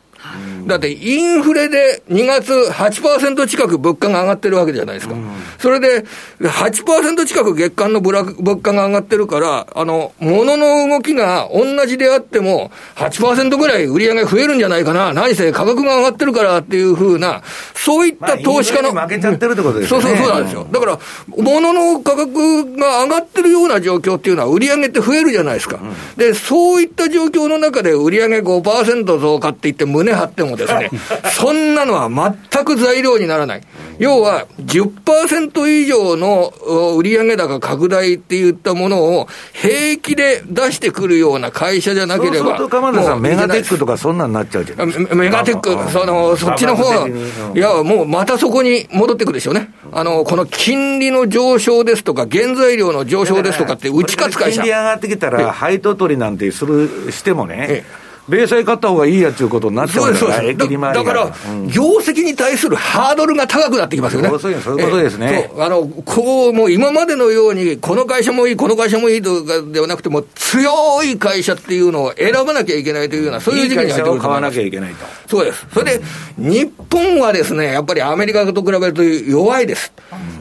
だってインフレでにがつ はちパーセント 近く物価が上がってるわけじゃないですか。それで はちパーセント 近く月間の物価が上がってるから、あの、物の動きが同じであっても はちパーセント ぐらい売り上げ増えるんじゃないかな。何せ価格が上がってるからっていう風な、そういった投資家の。まあ、負けちゃってるってことですね。そうそうそうなんですよ。だから、物の価格が上がってるような状況っていうのは売り上げって増えるじゃないですか。で、そういった状況の中で売り上げ ごパーセント 増加って言って胸張ってももですねそんなのは全く材料にならない。要は じゅっパーセント 以上の売上高拡大っていったものを平気で出してくるような会社じゃなければ、そうすると鎌田さんメガテックとかそんなになっちゃうじゃん。メガテック そ, のそっちの方いやもうまたそこに戻ってくるでしょうね。あのこの金利の上昇ですとか原材料の上昇ですとかって打ち勝つ会社、金利上がってきたら配当取りなんてするしてもね、ええ米債買った方がいいやっちゅうことになっちゃうんだから、だから、うん、業績に対するハードルが高くなってきますよね。そういうことですね。あのこうもう今までのようにこの会社もいいこの会社もいいとかではなくても、強い会社っていうのを選ばなきゃいけないというような、そういう時期に入ってくると思います。いい会社を買わなきゃいけないと。そうです。それで、うん、日本はですねやっぱりアメリカと比べると弱いです。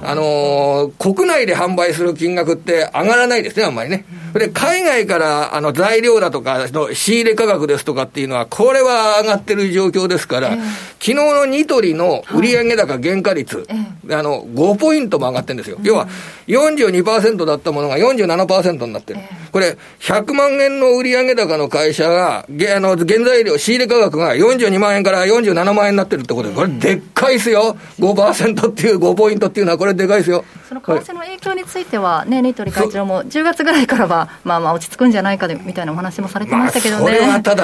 あの国内で販売する金額って上がらないですねあんまりね。それで海外からあの材料だとかの仕入れ価格でですとかっていうのはこれは上がってる状況ですから、えー、昨日のニトリの売上高原価率、はい、あのごポイントも上がってるんですよ、うん、要は よんじゅうにパーセント だったものが よんじゅうななパーセント になってる、えー、これひゃくまんえんの売上高の会社があの原材料仕入れ価格がよんじゅうにまんえんからよんじゅうななまんえんになってるってことで、これでっかいですよ。 ごパーセント っていうごポイントっていうのはこれでかいですよ。その為替の影響については、ね、ニトリ会長もじゅうがつぐらいからはまあまあ落ち着くんじゃないかでみたいなお話もされてましたけどね、まあ、それはただ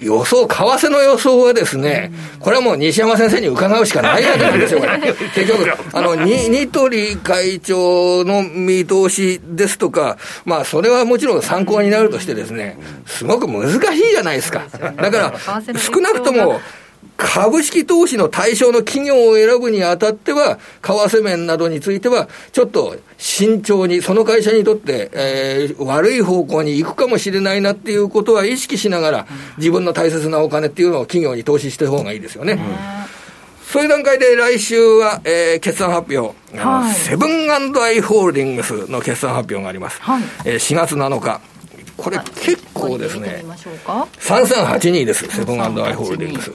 予想、為替の予想はですね、これはもう西山先生に伺うしかないわけなんですよ、これ。結局、あの、ニトリ会長の見通しですとか、まあ、それはもちろん参考になるとしてですね、すごく難しいじゃないですか。だから、少なくとも、株式投資の対象の企業を選ぶにあたっては、為替面などについては、ちょっと慎重に、その会社にとって、えー、悪い方向に行くかもしれないなっていうことは意識しながら、自分の大切なお金っていうのを企業に投資した方がいいですよね。うん、そういう段階で来週は、えー、決算発表、はい、セブン&アイ・ホールディングスの決算発表があります。はい、えー、しがつなのか。これ結構ですね、さんさんはちにです、セブン&アイ・ホールディングス。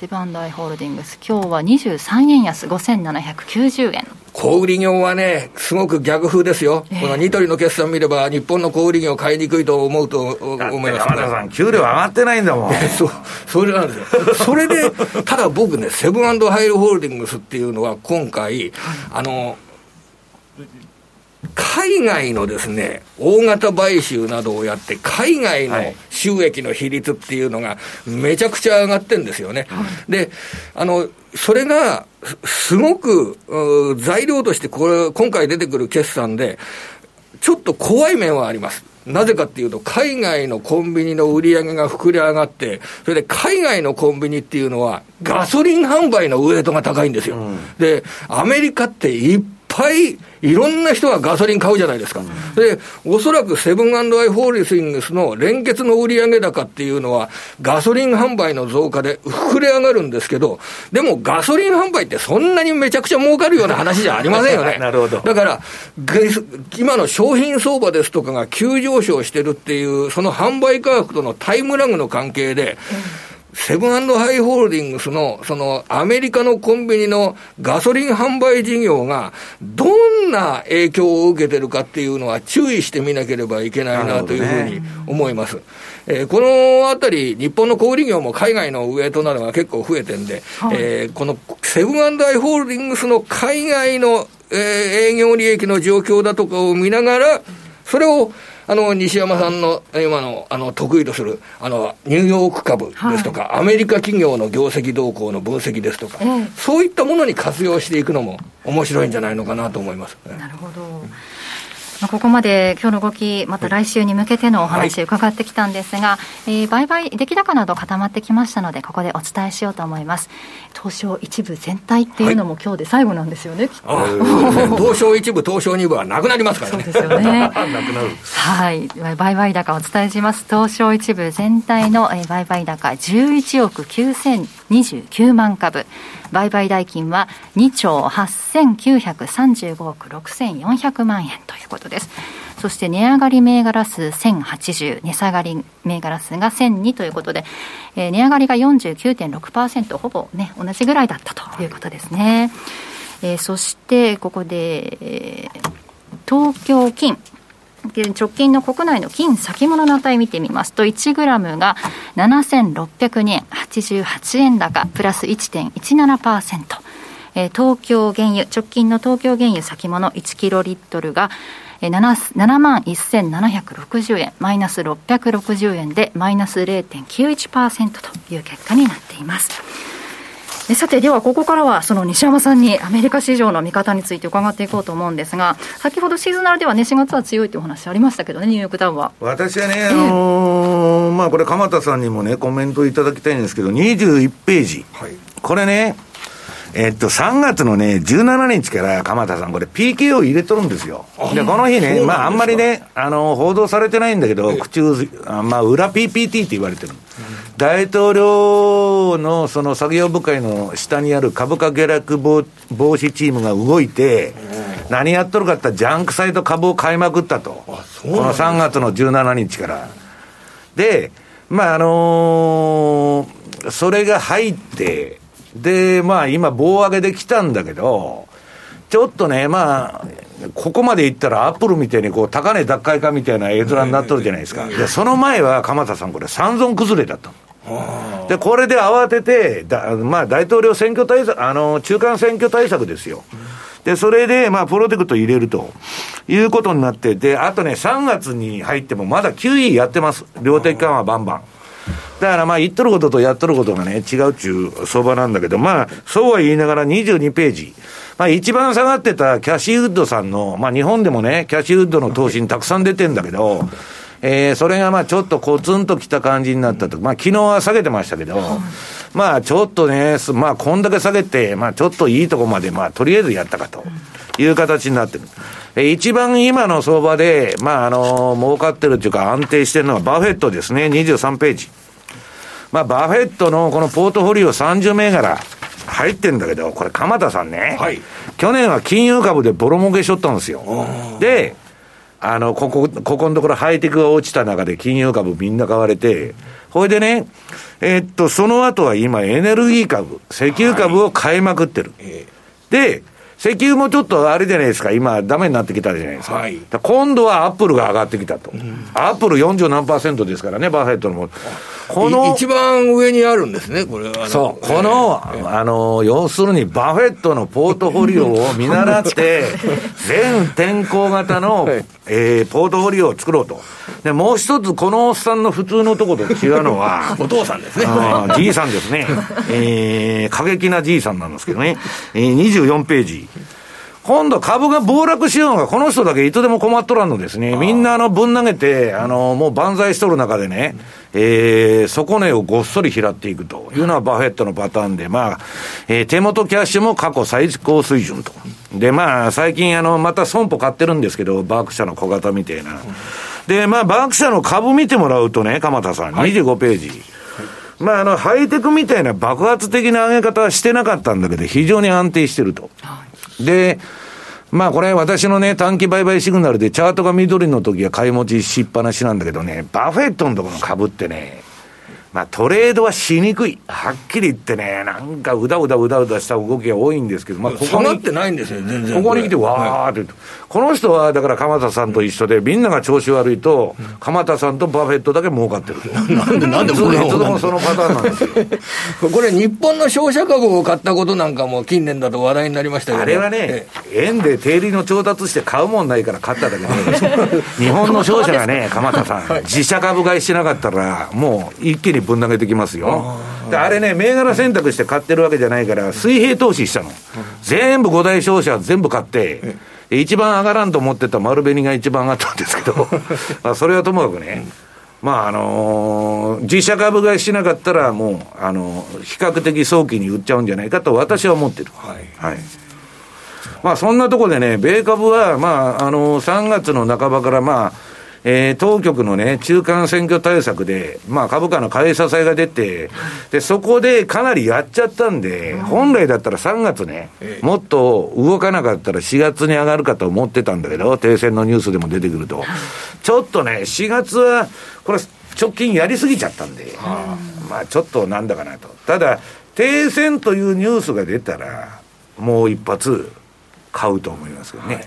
セブン&アイ・ホールディングス、今日はにじゅうさんえんやす、ごせんななひゃくきゅうじゅうえん。小売業はね、すごく逆風ですよ、えー、このニトリの決算見れば、日本の小売業買いにくいと思うと思いますから。山田さん、給料上がってないんだもん。そう、それなんですよ。それで、ただ僕ね、セブン&アイ・ホールディングスっていうのは、今回、あの、海外のですね、大型買収などをやって、海外の収益の比率っていうのが、めちゃくちゃ上がってるんですよね。はい、で、あの、それが、すごく、材料としてこれ、今回出てくる決算で、ちょっと怖い面はあります。なぜかっていうと、海外のコンビニの売り上げが膨れ上がって、それで海外のコンビニっていうのは、ガソリン販売のウエイトが高いんですよ。うん、で、アメリカって一はい、いろんな人がガソリン買うじゃないですか。で、おそらくセブン&アイ・ホールディングスの連結の売上高っていうのはガソリン販売の増加で膨れ上がるんですけど、でもガソリン販売ってそんなにめちゃくちゃ儲かるような話じゃありませんよね。なるほど。だから今の商品相場ですとかが急上昇してるっていう、その販売価格とのタイムラグの関係で、うん、セブン&アイ・ホールディングスのそのアメリカのコンビニのガソリン販売事業がどんな影響を受けてるかっていうのは注意してみなければいけないなというふうに思います。ねえー、このあたり日本の小売業も海外のウエイトなどが結構増えてんで、はい、えー、このセブン&アイ・ホールディングスの海外の、えー、営業利益の状況だとかを見ながら、それをあの西山さんの今 の, あの得意とするあのニューヨーク株ですとか、はい、アメリカ企業の業績動向の分析ですとか、うん、そういったものに活用していくのも面白いんじゃないのかなと思います。なるほど、うん、まあ、ここまで今日の動き、また来週に向けてのお話伺ってきたんですが、はい、えー、売買出来高など固まってきましたので、ここでお伝えしようと思います。東証一部全体っていうのも今日で最後なんですよね、はい、きっと。ああ東証一部、東証二部はなくなりますからね。そうですよね。なくなる。はい、売買高をお伝えします。東証一部全体の売買高じゅういちおくきゅうせんにじゅうきゅうまんかぶ、売買代金はにちょうはっせんきゅうひゃくさんじゅうごおくろくせんよんひゃくまんえんということです。そして値上がり銘柄数せんはちじゅう、値下がり銘柄数がせんにということで、えー、値上がりが よんじゅうきゅうてんろくパーセント、 ほぼ、ね、同じぐらいだったということですね。えー、そしてここで、えー、東京金直近の国内の金先物の値見てみますと、いちグラムがななせんろっぴゃくにえんはちじゅうはちえん高プラス いちてんいちななパーセント、 東京原油直近の東京原油先物いちキロリットルがななまんせんななひゃくろくじゅうえんマイナスろっぴゃくろくじゅうえんでマイナス れいてんきゅういちパーセント という結果になっています。さて、ではここからはその西山さんにアメリカ市場の見方について伺っていこうと思うんですが、先ほどシーズナルではねしがつは強いというお話ありましたけどね、ニューヨークダウは。私はね、えーあのーまあ、これ鎌田さんにもねコメントいただきたいんですけど、にじゅういちページ、はい、これねえっと、さんがつのね、じゅうしちにちから、鎌田さん、これ、ピーケー を入れとるんですよ。で、この日ね、まあ、あんまりね、あの、報道されてないんだけど、口々、まあ、裏 ピーピーティー って言われてる、うん。大統領の、その、作業部会の下にある株価下落防止チームが動いて、うん、何やっとるかって言ったら、ジャンクサイト株を買いまくったと。あ、そうなんですか。このさんがつのじゅうしちにちから。で、まあ、あのー、それが入って、でまあ、今、棒上げできたんだけど、ちょっとね、まあ、ここまでいったら、アップルみたいにこう高値奪回かみたいな絵面になっとるじゃないですか、でその前は鎌田さん、これ、三尊崩れだったの、でこれで慌てて、だまあ、大統領選挙対策、あの中間選挙対策ですよ、でそれで、まあ、プロテクト入れるということになってて、あとね、さんがつに入っても、まだ キューイー やってます、量的緩和バンバン。だからまあ言っとることとやっとることがね違うっちゅう相場なんだけど、まあそうは言いながらにじゅうにページ、まあ一番下がってたキャシーウッドさんの、まあ日本でもねキャシーウッドの投資にたくさん出てんだけど、えー、それがまあちょっとコツンときた感じになったと。まあ昨日は下げてましたけど、まあちょっとね、まあこんだけ下げて、まあちょっといいとこまでまあとりあえずやったかという形になってる。一番今の相場で、まああの、儲かってるというか安定してるのはバフェットですね、にじゅうさんページ。まあバフェットのこのポートフォリオさんじゅうめいがら入ってるんだけど、これ鎌田さんね、はい、去年は金融株でボロ儲けしとったんですよ。で、あの、ここ、ここのところハイテクが落ちた中で金融株みんな買われて、ほいでね、えー、っと、その後は今エネルギー株、石油株を買いまくってる。はい、で、石油もちょっとあれじゃないですか、今ダメになってきたじゃないですか、はい、だから今度はアップルが上がってきたと、うん、アップルよんじゅうなんパーセントですからね、バフェットのもこの一番上にあるんですねこれは。そう、この、えー、あの要するにバフェットのポートフォリオを見習って全天候型の、はい、えー、ポートフォリオを作ろうと。でもう一つこのおっさんの普通のとこと違うのはお父さんですね、じいさんですね、えー、過激なじいさんなんですけどね、えー、にじゅうよんページ、今度株が暴落しようがこの人だけいつでも困っとらんのですね。みんなあのぶん投げてあのもう万歳しとる中でね、えー、底値をごっそり拾っていくというのはバフェットのパターンで、まあ、えー、手元キャッシュも過去最高水準と。でまあ最近あのまた損保買ってるんですけど、バーク社の小型みたいな。でまあバーク社の株見てもらうとね、鎌田さんにじゅうごページ、はい、まあ、あのハイテクみたいな爆発的な上げ方はしてなかったんだけど非常に安定してると。でまあこれ私のね短期売買シグナルでチャートが緑の時は買い持ちしっぱなしなんだけどね、バフェットのところの株ってね、まあトレードはしにくい、はっきり言ってね、なんかうだうだうだうだした動きが多いんですけど、まあここに下がってないんですよ全然。ここに来てわーって、はい、この人はだから鎌田さんと一緒で、みんなが調子悪いと鎌田さんとバフェットだけ儲かってるなんでなんでもいつでもそのパターンなんですよこれ日本の商社株を買ったことなんかも近年だと話題になりましたけど、ね、あれはね、円で定理の調達して買うもんないから買っただけで日本の商社がね鎌田さん、はい、自社株買いしてなかったらもう一気にぶん投げてきますよ。あ、であれね、銘柄選択して買ってるわけじゃないから水平投資したの、うん、全部ごだい商社全部買って、うん、一番上がらんと思ってた丸紅が一番上がったんですけどまあそれはともかくね、まああのー、自社株買いしなかったらもう、あのー、比較的早期に売っちゃうんじゃないかと私は思ってる、はいはい。まあ、そんなところでね、米株は、まああのー、さんがつの半ばから、まあえー、当局の、ね、中間選挙対策で、まあ、株価の買い支えが出て、でそこでかなりやっちゃったんで、うん、本来だったらさんがつね、ええ、もっと動かなかったらしがつに上がるかと思ってたんだけど、停戦のニュースでも出てくると、ちょっとねしがつはこれ直近やりすぎちゃったんで、うん、まあ、ちょっとなんだかなと。ただ停戦というニュースが出たらもう一発買うと思いますけどね、はい。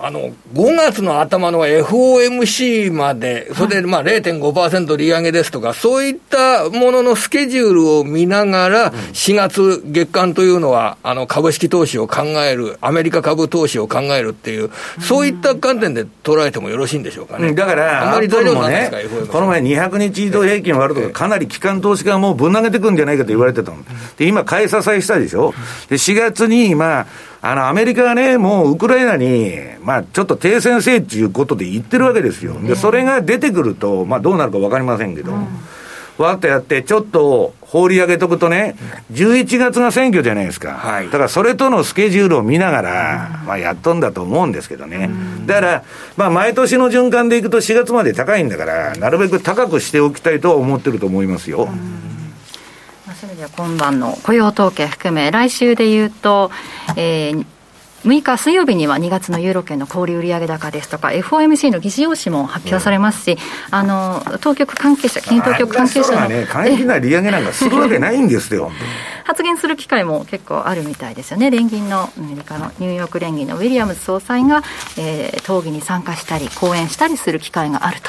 あのごがつの頭の エフオーエムシー まで、それでまあ れいてんごパーセント 利上げですとか、そういったもののスケジュールを見ながら、しがつ月間というのは、あの株式投資を考える、アメリカ株投資を考えるっていう、そういった観点で捉えてもよろしいんでしょうかね。だから、あまり材料なんですか、エフオーエムシー。この前、にひゃくにち移動平均割るとか、かなり機関投資家がもうぶん投げてくるんじゃないかと言われてたの。で、今、買い支えしたでしょ。で、しがつに今、あのアメリカはね、もうウクライナに、まあ、ちょっと停戦せえということで言ってるわけですよ。で、それが出てくると、まあ、どうなるか分かりませんけど、うん、わっとやって、ちょっと放り上げとくとね、じゅういちがつが選挙じゃないですか、はい、だからそれとのスケジュールを見ながら、まあ、やっとんだと思うんですけどね、うん、だから、まあ、毎年の循環でいくと、しがつまで高いんだから、なるべく高くしておきたいとは思ってると思いますよ。うんそれでは今晩の雇用統計含め来週でいうと、えー、むいか水曜日にはにがつのユーロ圏の小売売上高ですとか エフオーエムシー の議事要旨も発表されますし、うん、あの当局関係者金融当局関係者のね過激な利上げなんかするわけないんですよ発言する機会も結構あるみたいですよね。連銀のアメリカのニューヨーク連銀のウィリアムズ総裁が、えー、討議に参加したり講演したりする機会があると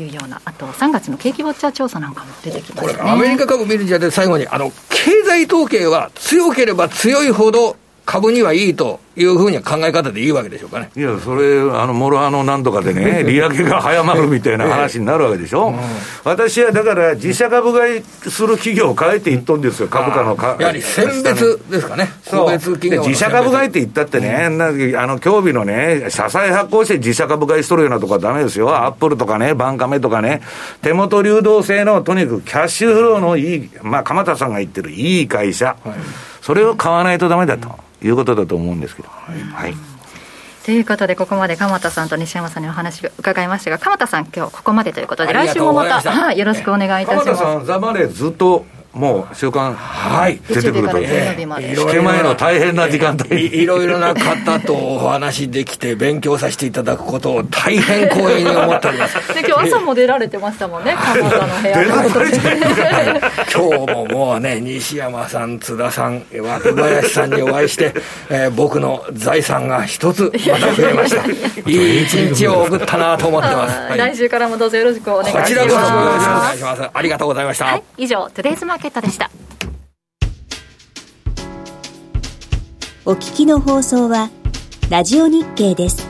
いうような、あとさんがつの景気ウォッチャー調査なんかも出てきますね。これアメリカ株見るんじゃなくて最後にあの経済統計は強ければ強いほど株にはいいというふうに考え方でいいわけでしょうかね。いやそれあのモロハのなんとかでね利上げが早まるみたいな話になるわけでしょ、ええええうん、私はだから自社株買いする企業を変えていっとんですよ、株価のかやはり選別ですかね。そう別企業で自社株買いって言ったってね、うん、あの競技のね社債発行して自社株買いしとるようなとこはダメですよ。アップルとかねバンカメとかね手元流動性のとにかくキャッシュフローのいい、まあ、鎌田さんが言ってるいい会社、はい、それを買わないとダメだと、うんいうことだと思うんですけど、はいはい、ということでここまで鎌田さんと西山さんにお話を伺いましたが、鎌田さん今日ここまでということで来週もまた、はい、よろしくお願いいたします。鎌田さんザマレーずっともう週間、はい、出てくると引け前の大変な時間帯、えー、いろいろな方とお話できて勉強させていただくことを大変光栄に思っておりますで今日朝も出られてましたもんね鎌田の部屋のことで今日ももうね西山さん津田さん若林さんにお会いして、えー、僕の財産が一つまた増えましたいい一日を送ったなと思ってます、はい、来週からもどうぞよろしくお願いします。こちらこそよろしくお願いします。ありがとうございました、はい、以上トゥデイズマーケットでした。お聞きの放送はラジオ日経です。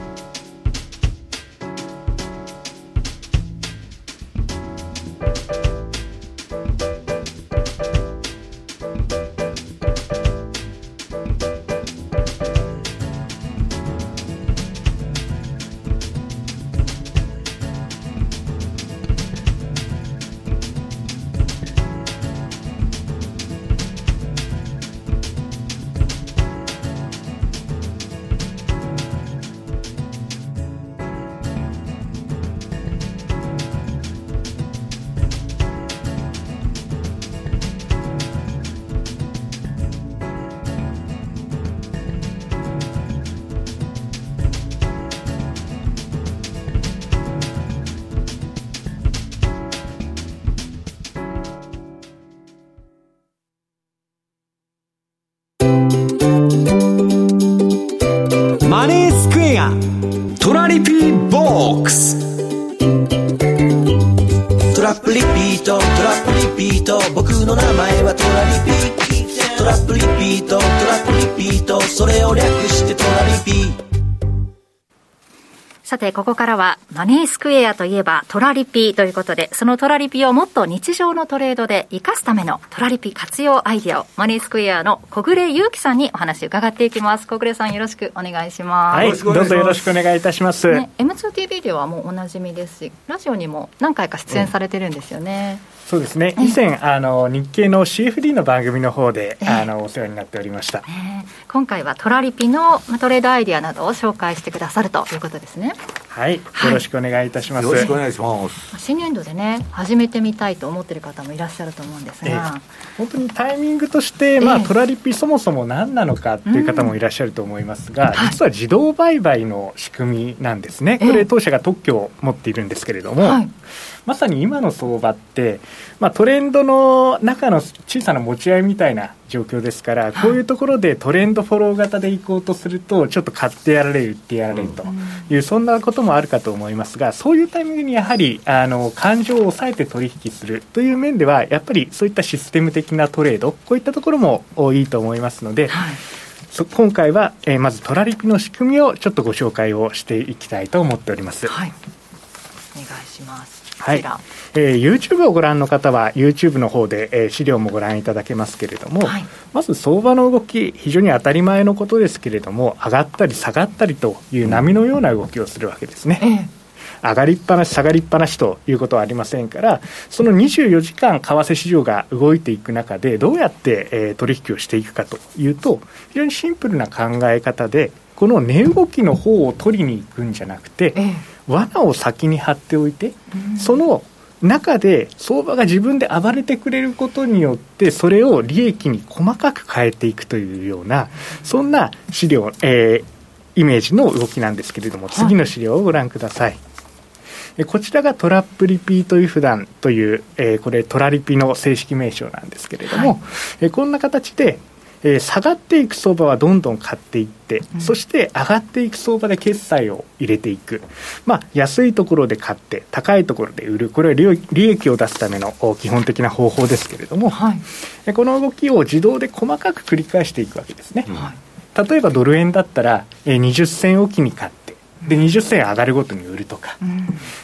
ここからはマネースクエアといえばトラリピということで、そのトラリピをもっと日常のトレードで生かすためのトラリピ活用アイデアをマネースクエアの小暮優樹さんにお話を伺っていきます。小暮さんよろしくお願いします。はい、どうぞよろしくお願いいたします、ね、エムツーティーブイ ではもうおなじみですし、ラジオにも何回か出演されてるんですよね、うんそうですね、以前あの日経の シーエフディー の番組の方で、えー、あのお世話になっておりました、えー、今回はトラリピのトレードアイデアなどを紹介してくださるということですね。はい、はい、よろしくお願いいたします。よろしくお願いします。新年度でね始めてみたいと思っている方もいらっしゃると思うんですが、えー、本当にタイミングとして、まあえー、トラリピそもそも何なのかっていう方もいらっしゃると思いますが、うん、実は自動売買の仕組みなんですね、はい、これ当社が特許を持っているんですけれども、えーはいまさに今の相場って、まあ、トレンドの中の小さな持ち合いみたいな状況ですから、こういうところでトレンドフォロー型でいこうとするとちょっと買ってやられる、売ってやられるという、うん、そんなこともあるかと思いますが、そういうタイミングにやはりあの感情を抑えて取引するという面ではやっぱりそういったシステム的なトレード、こういったところもいいと思いますので、はい、今回は、えー、まずトラリピの仕組みをちょっとご紹介をしていきたいと思っております。はい、お願いします。はい、えー、YouTube をご覧の方は YouTube の方で、えー、資料もご覧いただけますけれども、はい、まず相場の動き、非常に当たり前のことですけれども、上がったり下がったりという波のような動きをするわけですね、うん、上がりっぱなし下がりっぱなしということはありませんから、そのにじゅうよじかん為替市場が動いていく中でどうやって、えー、取引をしていくかというと、非常にシンプルな考え方で、この値動きの方を取りに行くんじゃなくて、うん、罠を先に張っておいて、うん、その中で相場が自分で暴れてくれることによって、それを利益に細かく変えていくというような、そんな資料、えー、イメージの動きなんですけれども、次の資料をご覧ください。こちらがトラップリピートイフダンという、えー、これトラリピの正式名称なんですけれども、はい、えー、こんな形で、えー、下がっていく相場はどんどん買っていって、うん、そして上がっていく相場で決済を入れていく、まあ、安いところで買って高いところで売る、これは利益を出すための基本的な方法ですけれども、はい、えー、この動きを自動で細かく繰り返していくわけですね、はい、例えばドル円だったら、えー、にじゅっせんおきに買ってでにじゅっせん上がるごとに売るとか、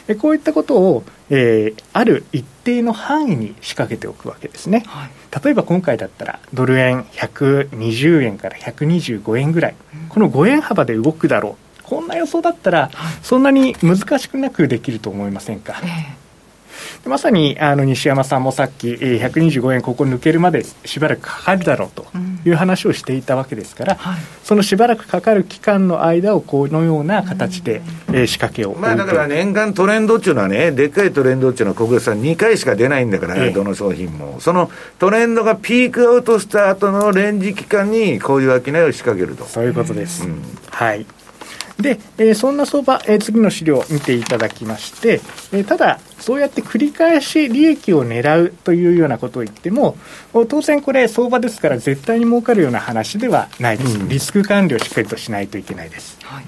うん、こういったことを、えー、ある一定の範囲に仕掛けておくわけですね、はい、例えば今回だったらドル円ひゃくにじゅうえんからひゃくにじゅうごえんぐらい、うん、このごえん幅で動くだろう、こんな予想だったらそんなに難しくなくできると思いませんか、えー、でまさにあの西山さんもさっき、えー、ひゃくにじゅうごえんここ抜けるまでしばらくかかるだろうという話をしていたわけですから、はい、そのしばらくかかる期間の間をこのような形で、えー、仕掛けを、まあ、だから年間トレンドっていうのはね、でっかいトレンドっていうのは小暮さんにかいしか出ないんだから、ええ、どの商品もそのトレンドがピークアウトした後のレンジ期間にこういう商いを仕掛けると、そういうことです、うん、はい。で、えー、そんな相場、えー、次の資料を見ていただきまして、えー、ただそうやって繰り返し利益を狙うというようなことを言っても、当然これ相場ですから絶対に儲かるような話ではないです、うん、リスク管理をしっかりとしないといけないです、はい、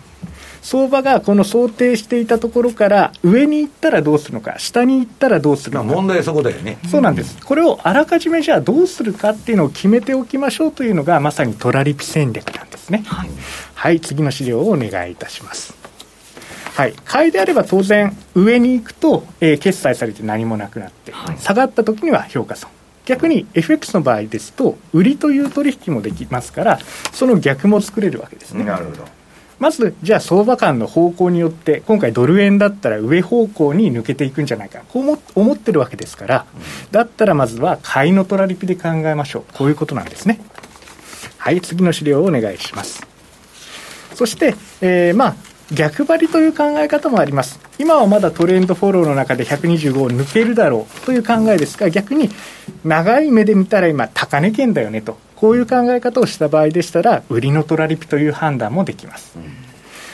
相場がこの想定していたところから上に行ったらどうするのか、下に行ったらどうするのか、問題はそこだよね。そうなんです、うん、これをあらかじめじゃあどうするかっていうのを決めておきましょうというのがまさにトラリピ戦略なんですね、はいはい。次の資料をお願いいたします。はい、買いであれば当然上に行くと、えー、決済されて何もなくなって、はい、下がった時には評価損、逆に エフエックス の場合ですと売りという取引もできますから、その逆も作れるわけですね。なるほど。まずじゃあ相場間の方向によって、今回ドル円だったら上方向に抜けていくんじゃないか、こう思ってるわけですから、うん、だったらまずは買いのトラリピで考えましょう、こういうことなんですね。はい、次の資料をお願いします。そして、えー、まあ逆張りという考え方もあります。今はまだトレンドフォローの中でひゃくにじゅうごを抜けるだろうという考えですが、逆に長い目で見たら今高値圏だよねと、こういう考え方をした場合でしたら売りのトラリピという判断もできます、うん、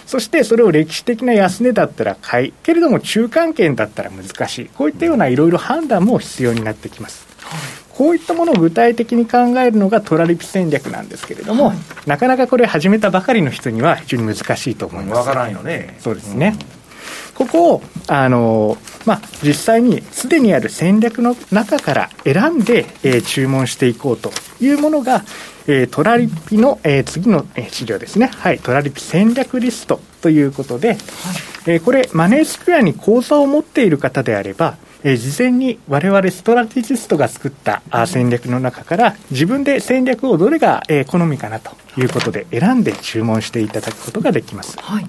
そしてそれを歴史的な安値だったら買い、けれども中間圏だったら難しい、こういったようないろいろ判断も必要になってきます、はい、こういったものを具体的に考えるのがトラリピ戦略なんですけれども、はい、なかなかこれ始めたばかりの人には非常に難しいと思います。わからんよね。そうですね、うん、ここをあの、まあ、実際にすでにある戦略の中から選んで、えー、注文していこうというものが、えー、トラリピの、えー、次の資料ですね、はい、トラリピ戦略リストということで、はい、えー、これマネースクエアに口座を持っている方であれば、えー、事前に我々ストラテジストが作った戦略の中から自分で戦略をどれが、えー、好みかなということで選んで注文していただくことができます、はい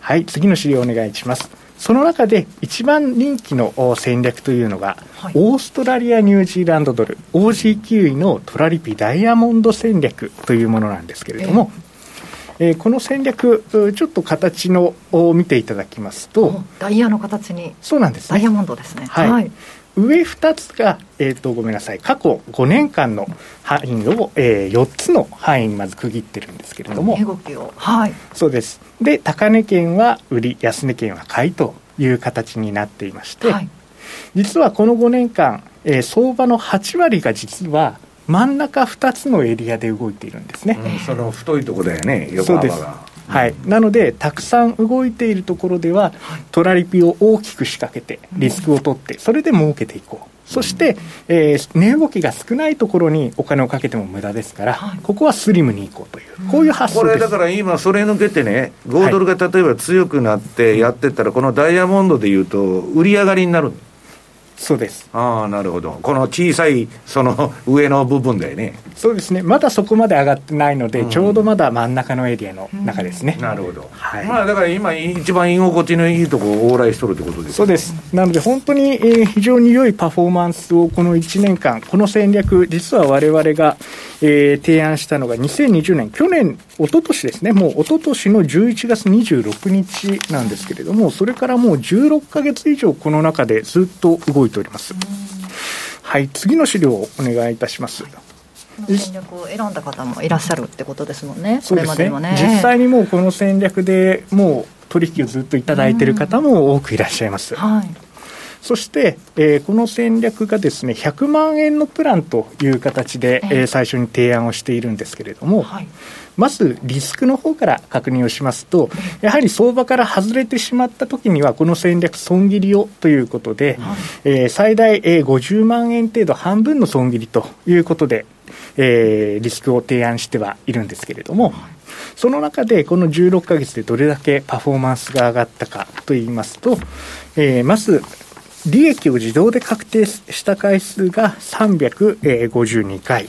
はい、次の資料をお願いします。その中で一番人気の戦略というのが、はい、オーストラリアニュージーランドドル オージー キウイのトラリピダイヤモンド戦略というものなんですけれども、えーえー、この戦略ちょっと形のを見ていただきますと、ダイヤの形に、そうなんです、ね、ダイヤモンドですね、はいはい、上ふたつが、えー、とごめんなさい、過去ごねんかんの範囲を、えー、よっつの範囲にまず区切ってるんですけれども、値動きを、はい、そうです。で高値圏は売り、安値圏は買いという形になっていまして、はい、実はこのごねんかん、えー、相場のはちわりが実は真ん中ふたつのエリアで動いているんですね、うん、その太いところだよね、横幅が。そうです、はい、なのでたくさん動いているところではトラリピを大きく仕掛けてリスクを取ってそれで儲けていこう、そして、えー、値動きが少ないところにお金をかけても無駄ですから、はい、ここはスリムに行こうという、こういう発想です。これだから今それ抜けてね、豪ドルが例えば強くなってやってったら、はい、このダイヤモンドでいうと売り上がりになる。そうです。ああ、なるほど。この小さいその上の部分だよね。そうですね、まだそこまで上がってないので、うん、ちょうどまだ真ん中のエリアの中ですね、うん、なるほど、はい。まあ、だから今一番居心地のいいところを往来しとるってことです、ね、そうです。なので本当に、えー、非常に良いパフォーマンスをこのいちねんかん、この戦略実は我々が、えー、提案したのがにせんにじゅうねん、去年一昨年ですね、もう一昨年のじゅういちがつにじゅうろくにちなんですけれども、それからもうじゅうろっかげつ以上この中でずっと動いております。はい、次の資料をお願いいたします。この戦略を選んだ方もいらっしゃるってことですもんね。そうですね。これまではね。実際にもうこの戦略でもう取引をずっといただいている方も多くいらっしゃいます。はい。そして、えー、この戦略がですね、ひゃくまんえんのプランという形で、えー、最初に提案をしているんですけれども、はい、まずリスクの方から確認をしますと、やはり相場から外れてしまった時にはこの戦略損切りをということで、はい、えー、最大、えー、ごじゅうまんえん程度、半分の損切りということで、えー、リスクを提案してはいるんですけれども、その中でこのじゅうろっかげつでどれだけパフォーマンスが上がったかといいますと、えー、まず利益を自動で確定した回数がさんびゃくごじゅうにかい、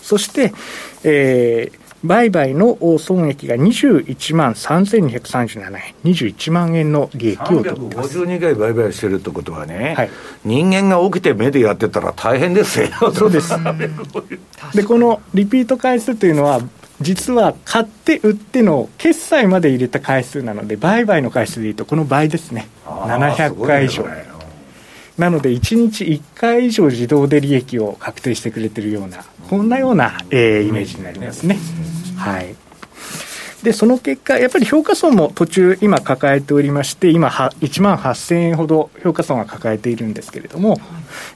そして、えー、売買の損益がにじゅういちまんさんぜんにひゃくさんじゅうななえん、にじゅういちまんえんの利益を取ってます。さんびゃくごじゅうにかい売買してるってことはね、はい、人間が起きて目でやってたら大変ですよ。そうです。で、このリピート回数というのは実は買って売っての決済まで入れた回数なので、売買の回数で言うとこの倍ですね、ななひゃっかい以上、ね、なのでいちにちいっかい以上自動で利益を確定してくれてるような、こんなような、えー、イメージになりますね、はい。で、その結果やっぱり評価損も途中今抱えておりまして、今いちまんはっせんえんほど評価損は抱えているんですけれども、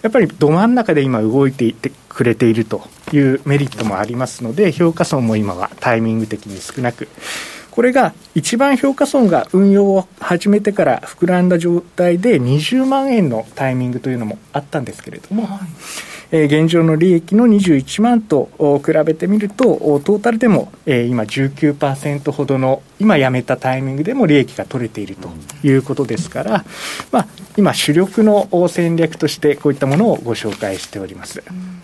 やっぱりど真ん中で今動いていってくれているというメリットもありますので、評価損も今はタイミング的に少なく、これが一番評価損が運用を始めてから膨らんだ状態でにじゅうまんえんのタイミングというのもあったんですけれども、はい、えー、現状の利益のにじゅういちまんと比べてみると、トータルでも、えー、今 じゅうきゅうパーセント ほどの、今やめたタイミングでも利益が取れているということですから、うん、まあ、今主力の戦略としてこういったものをご紹介しております、うん。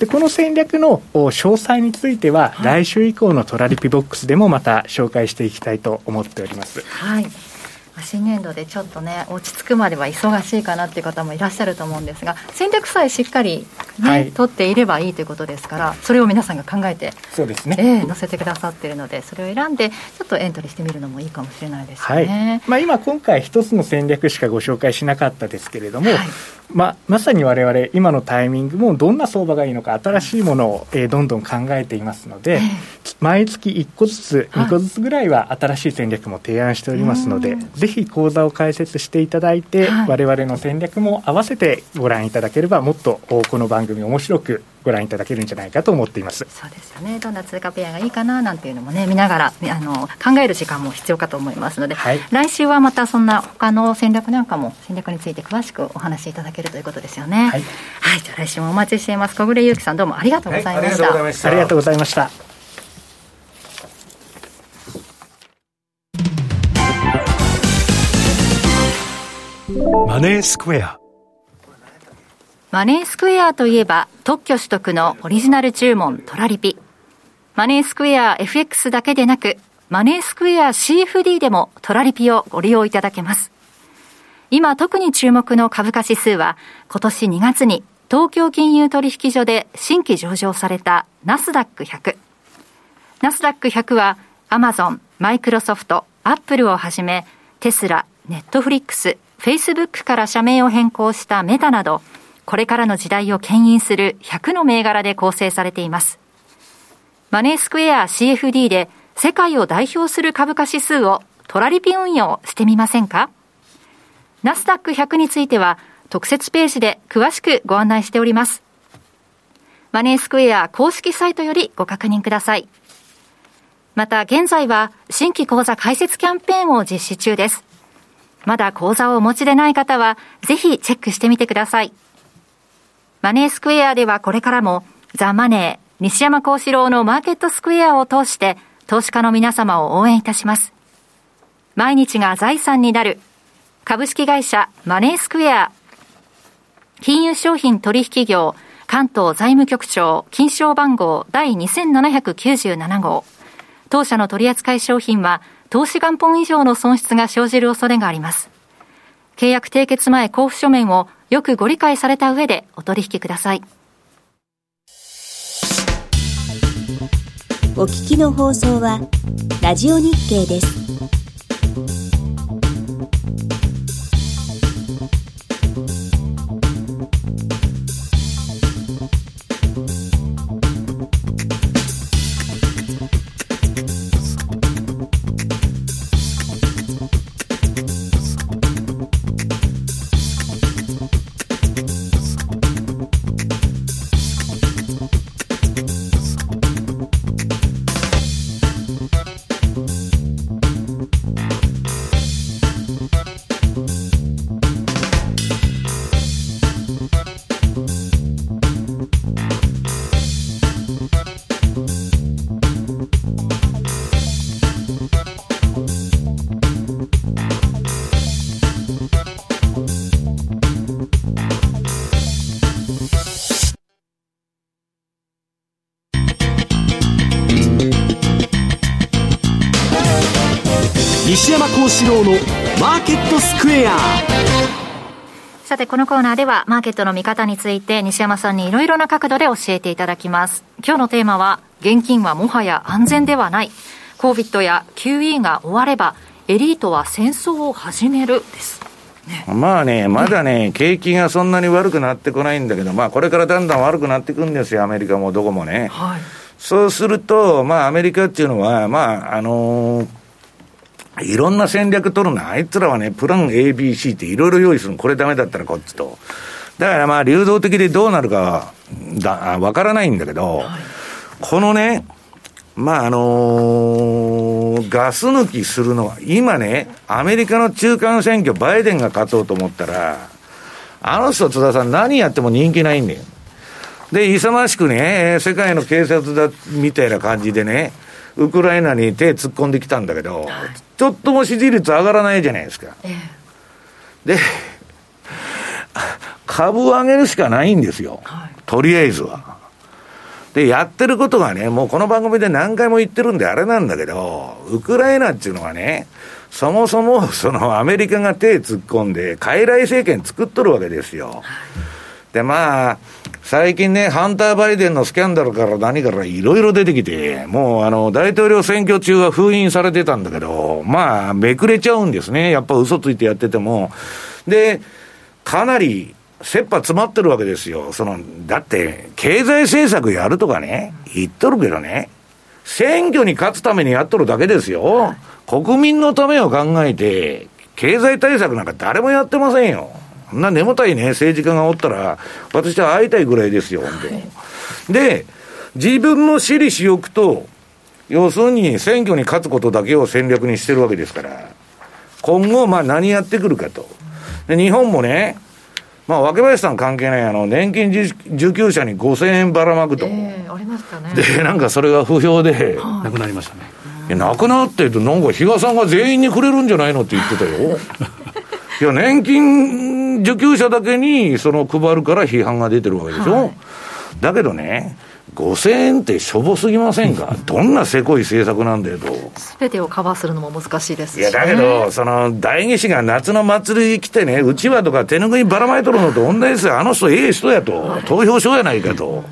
で、この戦略の詳細については、はい、来週以降のトラリピボックスでもまた紹介していきたいと思っております、はい。新年度でちょっとね、落ち着くまでは忙しいかなっていう方もいらっしゃると思うんですが、戦略さえしっかり、ね、はい、取っていればいいということですから、それを皆さんが考えて、そうですね、えー、載せてくださっているので、それを選んでちょっとエントリーしてみるのもいいかもしれないですよね、はい。まあ、今今回一つの戦略しかご紹介しなかったですけれども、はい、ま, まさに我々今のタイミングもどんな相場がいいのか、新しいものを、えー、どんどん考えていますので、毎月いっこずつにこずつぐらいは新しい戦略も提案しておりますので、ぜひ講座を開設していただいて、はい、我々の戦略も合わせてご覧いただければ、もっとこの番組面白くご覧いただけるんじゃないかと思っています。そうですよね。どんな通貨ペアがいいかななんていうのもね、見ながらあの考える時間も必要かと思いますので、はい、来週はまたそんな他の戦略なんかも、戦略について詳しくお話しいただけるということですよね、はい、はい。じゃあ来週もお待ちしています。小暮優貴さん、どうもありがとうございました。ありがとうございました。マネースクエア。マネースクエアといえば特許取得のオリジナル注文トラリピ。マネースクエア エフエックス だけでなく、マネースクエア シーエフディー でもトラリピをご利用いただけます。今特に注目の株価指数は、今年にがつに東京金融取引所で新規上場されたナスダックひゃく。ナスダックひゃくはアマゾン、マイクロソフト、アップルをはじめ、テスラ、ネットフリックス、フェイスブックから社名を変更したメタなど、これからの時代を牽引するひゃくの銘柄で構成されています。マネースクエア シーエフディー で世界を代表する株価指数をトラリピ運用してみませんか？ナスダックひゃくについては特設ページで詳しくご案内しております。マネースクエア公式サイトよりご確認ください。また現在は新規口座開設キャンペーンを実施中です。まだ口座をお持ちでない方はぜひチェックしてみてください。マネースクエアではこれからもザ・マネー西山孝四郎のマーケットスクエアを通して投資家の皆様を応援いたします。毎日が財産になる株式会社マネースクエア、金融商品取引業関東財務局長金賞番号第にせんななひゃくきゅうじゅうなな号。当社の取扱い商品は投資元本以上の損失が生じる恐れがあります。契約締結前交付書面をよくご理解された上でお取引ください。お聞きの放送はラジオ日経です。西山孝四郎のマーケットスクエア。さてこのコーナーではマーケットの見方について西山さんにいろいろな角度で教えていただきます。今日のテーマは現金はもはや安全ではない、 COVID や キューイー が終わればエリートは戦争を始めるです、ね、まあねまだね、うん、景気がそんなに悪くなってこないんだけど、まあこれからだんだん悪くなっていくんですよ、アメリカもどこもね、はい、そうするとまあアメリカっていうのはまああのーいろんな戦略取るな。あいつらはね、プラン エービーシー っていろいろ用意するの。これダメだったらこっちと。だからまあ流動的でどうなるかだわからないんだけど、はい、このね、まああのー、ガス抜きするのは、今ね、アメリカの中間選挙、バイデンが勝とうと思ったら、あの人、津田さん何やっても人気ないんだよ。で、勇ましくね、世界の警察だ、みたいな感じでね、ウクライナに手突っ込んできたんだけど、はい、ちょっとも支持率上がらないじゃないですか、ええ、で株を上げるしかないんですよ、はい、とりあえずは。でやってることがね、もうこの番組で何回も言ってるんであれなんだけど、ウクライナっていうのはね、そもそもそのアメリカが手突っ込んで傀儡政権作っとるわけですよ、はい、でまあ最近ね、ハンター・バイデンのスキャンダルから何からいろいろ出てきて、もうあの大統領選挙中は封印されてたんだけど、まあめくれちゃうんですね、やっぱ嘘ついてやってても。でかなり切羽詰まってるわけですよ。そのだって経済政策やるとかね言っとるけどね、選挙に勝つためにやっとるだけですよ。国民のためを考えて経済対策なんか誰もやってませんよ。そんな眠たいね、政治家がおったら、私は会いたいぐらいですよ、本当に。で、自分も私利私欲と、要するに選挙に勝つことだけを戦略にしてるわけですから、今後、まあ何やってくるかと。で、日本もね、まあ、若林さん関係ない、あの、年金受給者にごせんえんばらまくと。えー、ありましたね。で、なんかそれが不評で、なくなりましたね。いや、なくなってると、なんか比嘉さんが全員にくれるんじゃないのって言ってたよ。いや、年金受給者だけにその配るから批判が出てるわけでしょ、はい、だけどね、ごせんえんってしょぼすぎませんかどんなせこい政策なんだよと。すべてをカバーするのも難しいですし、ね、いやだけどその代議士が夏の祭り来てね、うちわとか手ぬぐいばらまいとるのと同じですよ。あの人ええ人やと、はい、投票所やないかと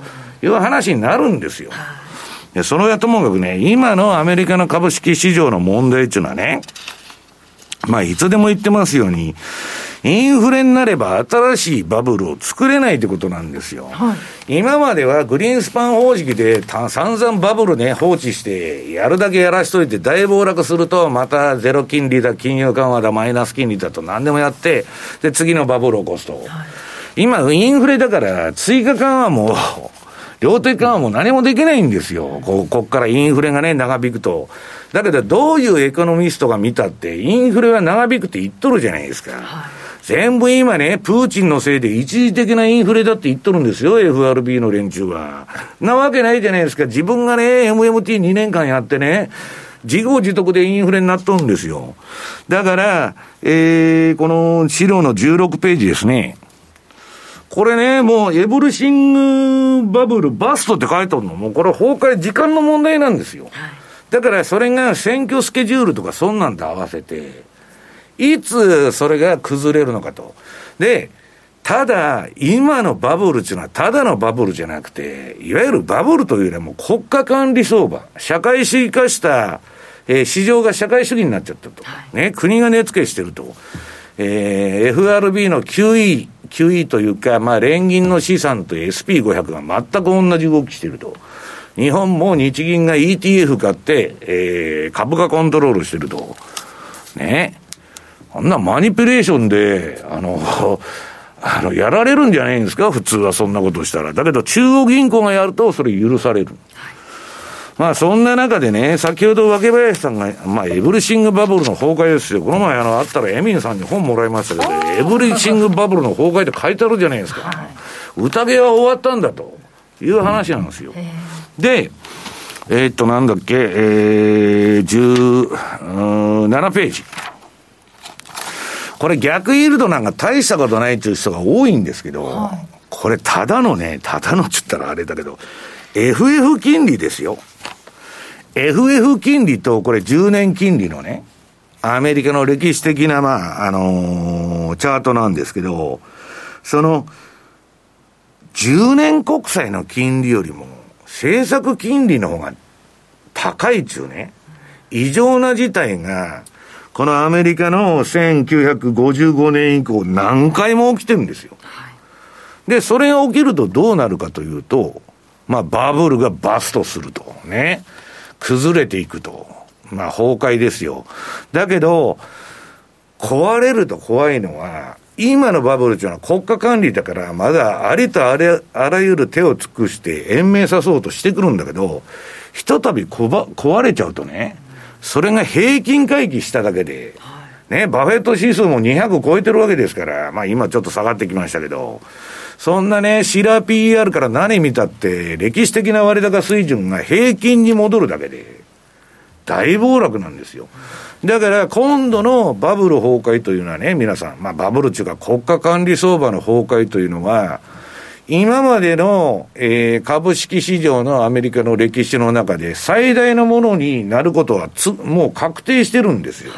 いう話になるんですよ、はい、でそれはともかくね、今のアメリカの株式市場の問題っていうのはね、まあ、いつでも言ってますように、インフレになれば新しいバブルを作れないということなんですよ、はい、今まではグリーンスパン方式で散々バブルね放置してやるだけやらしといて大暴落するとまたゼロ金利だ金融緩和だマイナス金利だと何でもやってで次のバブルを起こすと、はい、今インフレだから追加緩和も量的緩和も何もできないんですよ。こう、こっからインフレがね、長引くと。だけど、どういうエコノミストが見たって、インフレは長引くって言っとるじゃないですか。はい、全部今ね、プーチンのせいで一時的なインフレだって言っとるんですよ、エフアールビー の連中は。なわけないじゃないですか。自分がね、エムエムティーに 年間やってね、自業自得でインフレになっとるんですよ。だから、えー、この資料のじゅうろくページですね。これね、もうエボルシングバブルバストって書いてあるの。もうこれ崩壊時間の問題なんですよ、はい、だからそれが選挙スケジュールとかそんなんと合わせていつそれが崩れるのかと。で、ただ今のバブルっていうのはただのバブルじゃなくて、いわゆるバブルというよりも国家管理相場、社会主義化した、えー、市場が社会主義になっちゃったと、はい、ね、国が値付けしてると、えー、エフアールビー の キューイーキューイー というか、まあ、連銀の資産と エスピーごひゃく が全く同じ動きしていると。日本も日銀が イーティーエフ 買って、えー、株価コントロールしていると。ね。あんなマニピュレーションで、あの、あの、やられるんじゃないんですか、普通はそんなことしたら。だけど中央銀行がやるとそれ許される。はい、まあそんな中でね、先ほど脇林さんが、まあエブリシングバブルの崩壊ですよ。この前あの、あったらエミンさんに本もらいましたけど、エブリシングバブルの崩壊って書いてあるじゃないですか。はい、宴は終わったんだという話なんですよ。うん、で、えー、っとなんだっけ、えー、じゅうななページ。これ逆イールドなんか大したことないという人が多いんですけど、はい、これただのね、ただのって言ったらあれだけど、エフエフ 金利ですよ。エフエフ 金利とこれじゅうねん金利のね、アメリカの歴史的な、まあ、あのー、チャートなんですけど、その、じゅうねん国債の金利よりも、政策金利の方が高いっちゅうね、異常な事態が、このアメリカのせんきゅうひゃくごじゅうごねん以降何回も起きてるんですよ。で、それが起きるとどうなるかというと、まあ、バブルがバストするとね、崩れていくと、まあ、崩壊ですよ。だけど壊れると怖いのは、今のバブルというのは国家管理だから、まだありとあら、あらゆる手を尽くして延命さそうとしてくるんだけど、ひとたびこば壊れちゃうとね、それが平均回帰しただけで、ね、バフェット指数もにひゃく超えてるわけですから、まあ、今ちょっと下がってきましたけど、そんなね、シラ ピーイーアール から何見たって、歴史的な割高水準が平均に戻るだけで、大暴落なんですよ。だから、今度のバブル崩壊というのはね、皆さん、まあ、バブルというか国家管理相場の崩壊というのは、今までの、えー、株式市場のアメリカの歴史の中で最大のものになることはつ、もう確定してるんですよ。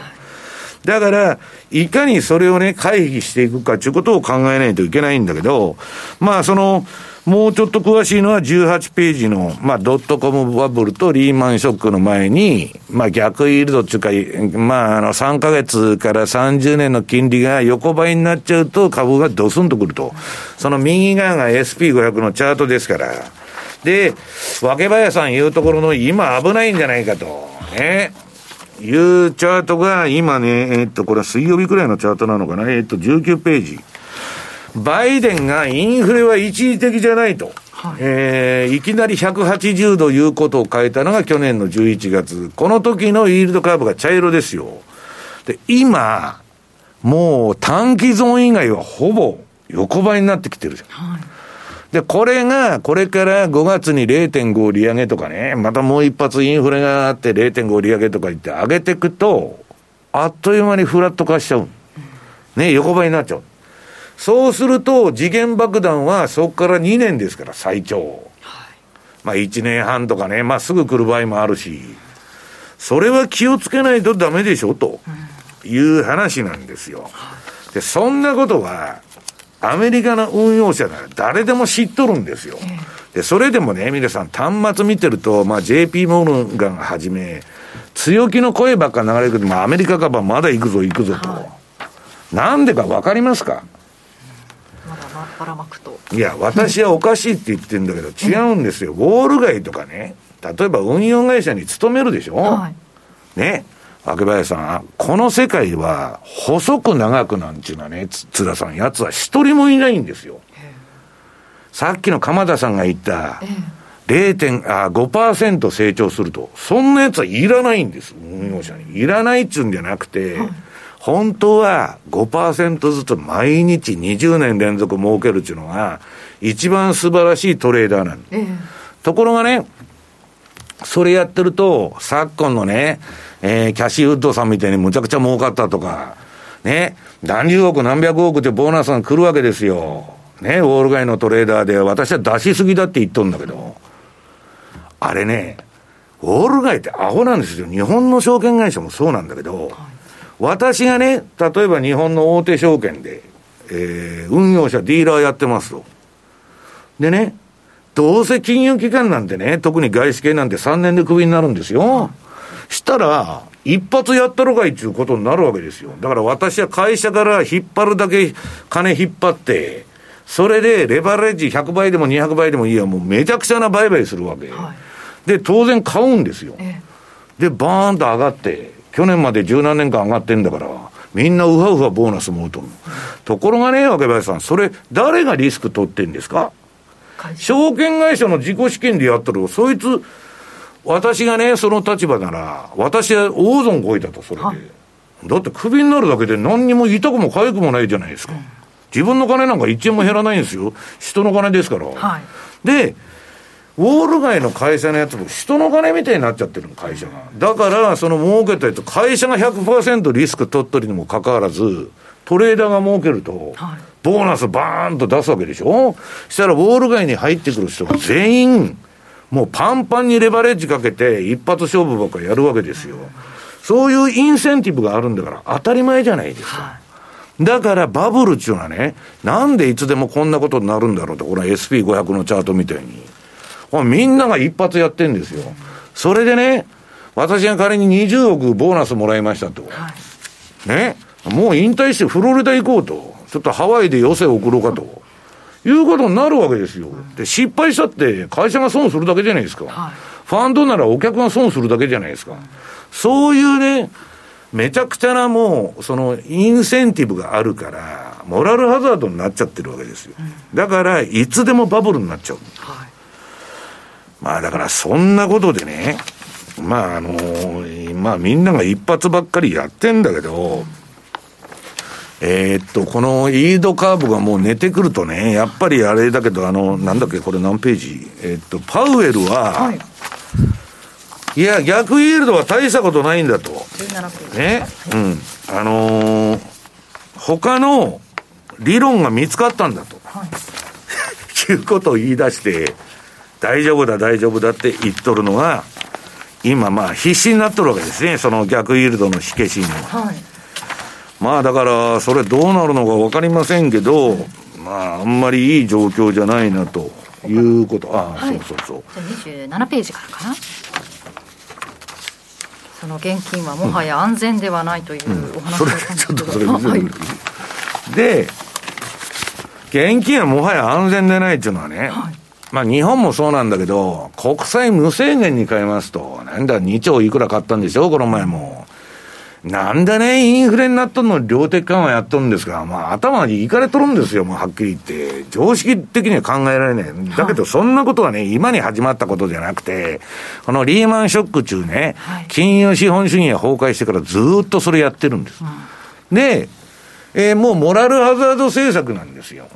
だから、いかにそれをね、回避していくかということを考えないといけないんだけど、まあ、その、もうちょっと詳しいのはじゅうはちページの、まあ、ドットコムバブルとリーマンショックの前に、まあ、逆イールドっていうか、まあ、あの、さんかげつからさんじゅうねんの金利が横ばいになっちゃうと株がドスンとくると。その右側が エスピーごひゃく のチャートですから。で、脇林さん言うところの今危ないんじゃないかと。ね。いうチャートが今ね、えっと、これは水曜日くらいのチャートなのかな、えっと、じゅうきゅうページ。バイデンがインフレは一時的じゃないと。はい、えー、いきなりひゃくはちじゅうど言うことを変えたのが去年のじゅういちがつ。この時のイールドカーブが茶色ですよ。で、今、もう短期ゾーン以外はほぼ横ばいになってきてるじゃん。はい、で、これが、これからごがつに れいてんご 利上げとかね、またもう一発インフレがあって れいてんご 利上げとか言って上げていくと、あっという間にフラット化しちゃう。ね、横ばいになっちゃう。そうすると、時限爆弾はそこからにねんですから、最長。まあいちねんはんとかね、まあすぐ来る場合もあるし、それは気をつけないとダメでしょ、という話なんですよ。で、そんなことは、アメリカの運用者なら誰でも知っとるんですよ。で、それでもね、皆さん端末見てると、まあ ジェーピー モルガンはじめ、強気の声ばっか流れるけど、まあアメリカ株はまだ行くぞ行くぞと。なんでか分かりますか。まだまっぱらまくと、いや私はおかしいって言ってるんだけど違うんですよ。ウォール街とかね、例えば運用会社に勤めるでしょ、はい、ね、若林さん、この世界は細く長くなんちゅうのはね、津田さんやつは一人もいないんですよ。さっきの鎌田さんが言った、ええ、れいてんごパーセント 成長すると、そんなやつはいらないんです、運用者に。いらないっちゅうんじゃなくて、はい、本当は ごパーセント ずつ毎日にじゅうねん連続儲けるっちゅうのが、一番素晴らしいトレーダーなんです、ええ。ところがね、それやってると、昨今のね、えー、キャシーウッドさんみたいにむちゃくちゃ儲かったとか、ね、何十億何百億ってボーナスが来るわけですよ。ね、ウォール街のトレーダーで私は出しすぎだって言っとるんだけど、あれね、ウォール街ってアホなんですよ。日本の証券会社もそうなんだけど、私がね、例えば日本の大手証券で、えー、運用者ディーラーやってますと。でね、どうせ金融機関なんてね、特に外資系なんてさんねんでクビになるんですよ。したら一発やったろかいっていうことになるわけですよ。だから私は会社から引っ張るだけ金引っ張って、それでレバレッジひゃくばいでもにひゃくばいでもいいや、もうめちゃくちゃな売買するわけ、はい、で当然買うんですよ、ええ、でバーンと上がって、去年まで十何年間上がってんだから、みんなうはうはボーナスもうとる、うん、ところがね、若林さん、それ誰がリスク取ってんですか。証券会社の自己資金でやっとる。そいつ、私がね、その立場なら私は大損こいたと。それでだってクビになるだけで何にも痛くも痒くもないじゃないですか、うん、自分の金なんかいちえんも減らないんですよ。人の金ですから、はい、でウォール街の会社のやつも人の金みたいになっちゃってるの、会社が。だからその儲けたやつ、会社が ひゃくパーセント リスク取っとるにもかかわらず、トレーダーが儲けると、はい、ボーナスバーンと出すわけでしょ。したらウォール街に入ってくる人が全員もうパンパンにレバレッジかけて一発勝負ばっかりやるわけですよ、はい、そういうインセンティブがあるんだから当たり前じゃないですか、はい。だからバブルっていうのはね、なんでいつでもこんなことになるんだろうと、この エスピーごひゃく のチャートみたいに、みんなが一発やってんですよ。それでね、私が仮ににじゅうおくボーナスもらいましたと、はい、ね、もう引退してフロリダ行こうと、ちょっとハワイで余生送ろうかと、うん、いうことになるわけですよ。で失敗したって会社が損するだけじゃないですか、はい、ファンドならお客が損するだけじゃないですか、うん、そういうね、めちゃくちゃなもうそのインセンティブがあるからモラルハザードになっちゃってるわけですよ、うん、だからいつでもバブルになっちゃう、はい、まあだからそんなことでね、まああのまあみんなが一発ばっかりやってんだけど、えー、っとこのイードカーブがもう寝てくるとね、やっぱりあれだけど、あのなんだっけ、これ何ページ、えー、っとパウエルは、はい、いや逆イールドは大したことないんだとね、うん、あのー、他の理論が見つかったんだと、はい、いうことを言い出して大丈夫だ大丈夫だって言っとるのが今まあ必死になっとるわけですね、その逆イールドの火消しには、はい、まあだからそれどうなるのか分かりませんけど、まああんまりいい状況じゃないなということ、ああ、はい、そうそうそう。にじゅうななページからかな。その現金はもはや安全ではないというお話をしたんですけど、うん、それちょっとそれ見せてくれ、はい、で現金はもはや安全でないっていうのはね、はい、まあ日本もそうなんだけど、国債無制限に買いますと、なんだにちょういくら買ったんでしょこの前も、なんだねインフレになっとんの量的緩和やっとるんですが、まあ頭にいかれとるんですよ、もうはっきり言って常識的には考えられない。だけどそんなことはね、今に始まったことじゃなくて、このリーマンショック中ね、はい、金融資本主義が崩壊してからずーっとそれやってるんです、うん、で、えー、もうモラルハザード政策なんですよ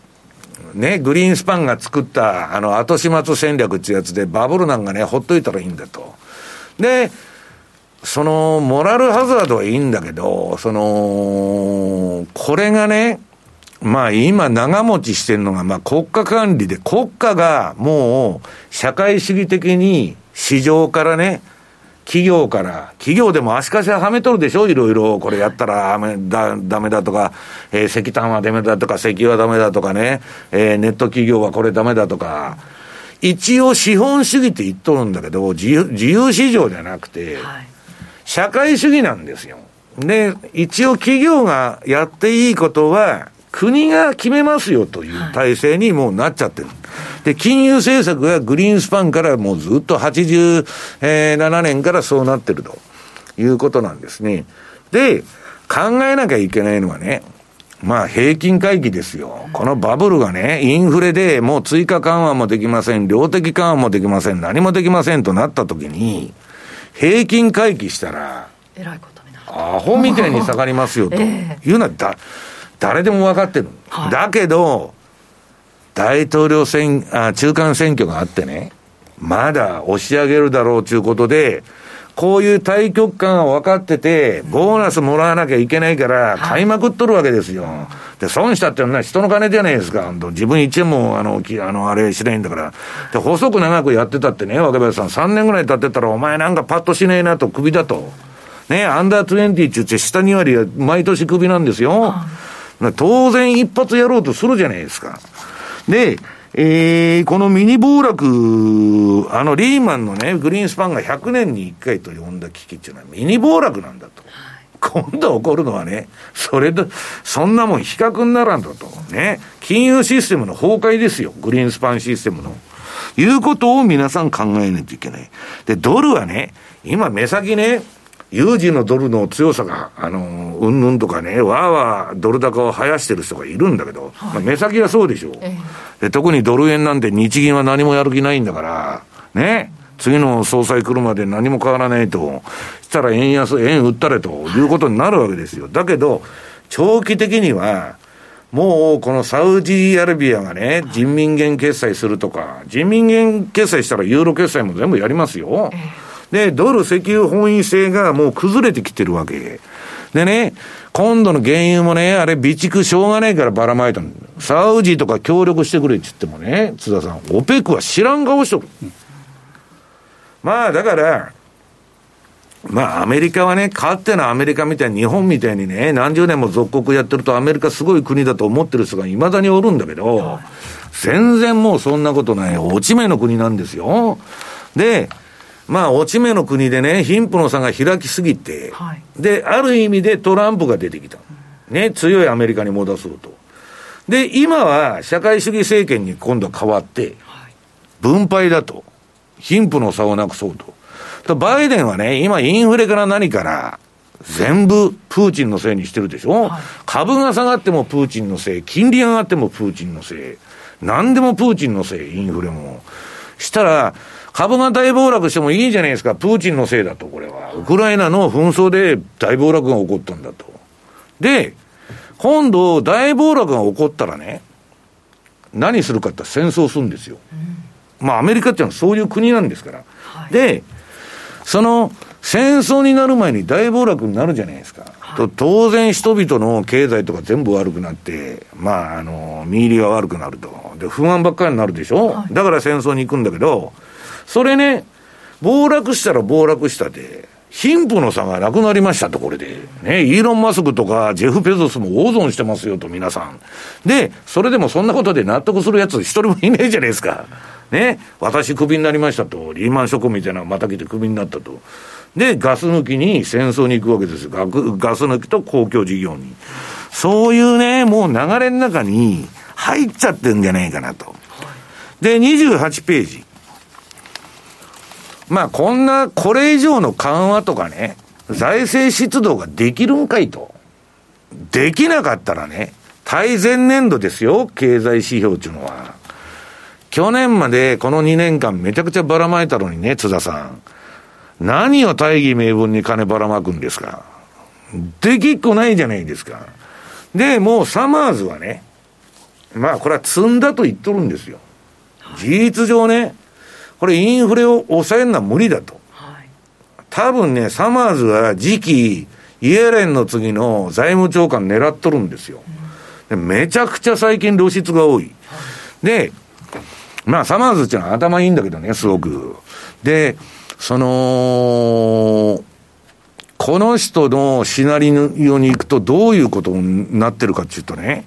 ね。グリーンスパンが作ったあの後始末戦略ってやつで、バブルなんかねほっといたらいいんだと。でそのモラルハザードはいいんだけど、そのこれがね、まあ今長持ちしてるのが、まあ国家管理で、国家がもう社会主義的に市場からね、企業から企業でも足かしはめとるでしょ、いろいろこれやったらだダメだとか、えー、石炭はダメだとか石油はダメだとかね、えー、ネット企業はこれダメだとか、一応資本主義って言っとるんだけど、自由、自由市場じゃなくて、はい、社会主義なんですよ。で、一応企業がやっていいことは、国が決めますよという体制にもうなっちゃってる。で、金融政策がグリーンスパンからもうずっとはちじゅうななねんからそうなってるということなんですね。で、考えなきゃいけないのはね、まあ平均回帰ですよ。このバブルがね、インフレでもう追加緩和もできません、量的緩和もできません、何もできませんとなった時に、平均回帰したら、えらいことになる。アホみたいに下がりますよというのはだ、誰でも分かってる。はい、だけど、大統領選、あ、中間選挙があってね、まだ押し上げるだろうということで、こういう大局観が分かってて、ボーナスもらわなきゃいけないから、買いまくっとるわけですよ。はい、で、損したってのは人の金じゃないですか。自分いちえんも、あの、あの、あれしないんだから。で、細く長くやってたってね、若林さん、さんねんぐらい経ってたら、お前なんかパッとしねえなと、クビだと。ね、アンダーにじゅうって言って、下に割は毎年クビなんですよ。はい、当然一発やろうとするじゃないですか。で、えー、このミニ暴落、あのリーマンのね、グリーンスパンがひゃくねんにいっかいと呼んだ危機っていうのはミニ暴落なんだと。今度起こるのはね、それと、そんなもん比較にならんだと。ね。金融システムの崩壊ですよ。グリーンスパンシステムの。いうことを皆さん考えないといけない。で、ドルはね、今目先ね、有事のドルの強さが、あの、うんぬんとかね、わーわードル高を生やしてる人がいるんだけど、はい、まあ、目先はそうでしょう、ええ、で。特にドル円なんて日銀は何もやる気ないんだから、ね、次の総裁来るまで何も変わらないと、したら円安、円売ったれということになるわけですよ。はい、だけど、長期的には、もうこのサウジアラビアがね、人民元決済するとか、人民元決済したらユーロ決済も全部やりますよ。ええ、で、ドル石油本位制がもう崩れてきてるわけ。でね、今度の原油もね、あれ備蓄しょうがないからばらまいたの。サウジとか協力してくれって言ってもね、津田さん、オペックは知らん顔しとる。うん、まあだから、まあアメリカはね、勝手なアメリカみたいに、日本みたいにね、何十年も属国やってるとアメリカすごい国だと思ってる人がいまだにおるんだけど、全然もうそんなことない。落ち目の国なんですよ。で、まあ、落ち目の国でね、貧富の差が開きすぎて、はい、で、ある意味でトランプが出てきた。ね、強いアメリカに戻そうと。で、今は社会主義政権に今度変わって、分配だと。貧富の差をなくそうと。とバイデンはね、今インフレから何から、全部プーチンのせいにしてるでしょ、はい、株が下がってもプーチンのせい、金利上がってもプーチンのせい、何でもプーチンのせい、インフレも。したら、株が大暴落してもいいじゃないですか。プーチンのせいだと、これは。ウクライナの紛争で大暴落が起こったんだと。で、今度大暴落が起こったらね、何するかって戦争するんですよ。うん、まあアメリカっていうのはそういう国なんですから。はい、で、その戦争になる前に大暴落になるじゃないですか。はい、と当然人々の経済とか全部悪くなって、まああの、身入りが悪くなると。で、不安ばっかりになるでしょ、はい、だから戦争に行くんだけど、それね、暴落したら暴落したで、貧富の差がなくなりましたと、これで。ね、イーロン・マスクとか、ジェフ・ペゾスも大損してますよと、皆さん。で、それでもそんなことで納得するやつ一人もいないじゃないですか。ね、私クビになりましたと、リーマンショックみたいなのまた来てクビになったと。で、ガス抜きに戦争に行くわけですよ。ガス抜きと公共事業に。そういうね、もう流れの中に入っちゃってるんじゃないかなと。で、にじゅうはちページ。まあこんな、これ以上の緩和とかね、財政出動ができるんかいと。できなかったらね、対前年度ですよ、経済指標っていうのは。去年までこのにねんかんめちゃくちゃばらまいたのにね、津田さん。何を大義名分に金ばらまくんですか。できっこないじゃないですか。で、もうサマーズはね、まあこれは積んだと言っとるんですよ。事実上ね、これインフレを抑えるのは無理だと。はい、多分ね、サマーズは次期イエレンの次の財務長官狙っとるんですよ。うん、でめちゃくちゃ最近露出が多い。はい、で、まあサマーズっていうのは頭いいんだけどね、すごく。で、その、この人のシナリオに行くとどういうことになってるかっていうとね、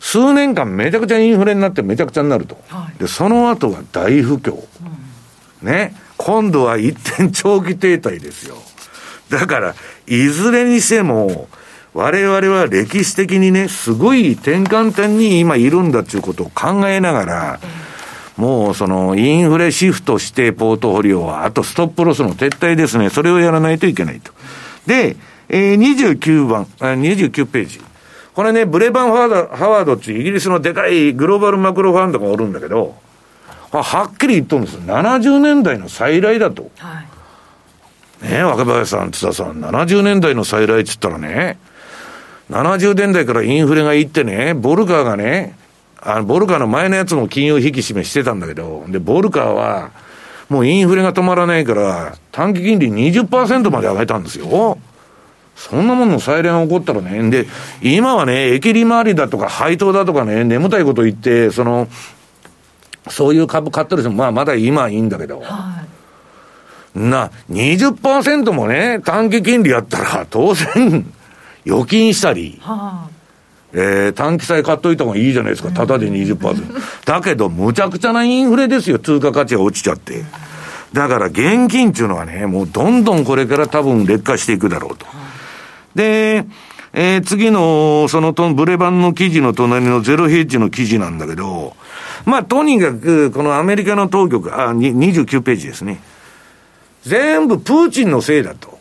数年間めちゃくちゃインフレになってめちゃくちゃになると。はい、で、その後は大不況。うん、ね。今度は一点長期停滞ですよ。だからいずれにしても我々は歴史的にねすごい転換点に今いるんだっていうことを考えながら、もうそのインフレシフトしてポートフォリオはあとストップロスの撤退ですね、それをやらないといけないと。で、えー、にじゅうきゅうばんにじゅうきゅうページ、これねブレバン・ハワードっていうイギリスのでかいグローバルマクロファンドがおるんだけど、はっきり言っとるんです。ななじゅうねんだいの再来だと、はいね、え若林さん津田さんななじゅうねんだいの再来っつったらね、ななじゅうねんだいからインフレがいってね、ボルカーがね、あのボルカーの前のやつも金融引き締めしてたんだけど、でボルカーはもうインフレが止まらないから短期金利 にじゅっパーセント まで上げたんですよ。そんなものの再来が起こったらね、で今はね駅利回りだとか配当だとかね眠たいこと言って、そのそういう株買ってる人もまあまだ今はいいんだけど、はい、な にじゅっパーセント もね短期金利やったら当然預金したり、はあえー、短期債買っといた方がいいじゃないですか、ただで にじゅっパーセント だけどむちゃくちゃなインフレですよ、通貨価値が落ちちゃって。だから現金っていうのはねもうどんどんこれから多分劣化していくだろうと、はあ、で、えー、次のそのブレバンの記事の隣のゼロヘッジの記事なんだけど、まあとにかくこのアメリカの当局、あ、にじゅうきゅうページですね、全部プーチンのせいだと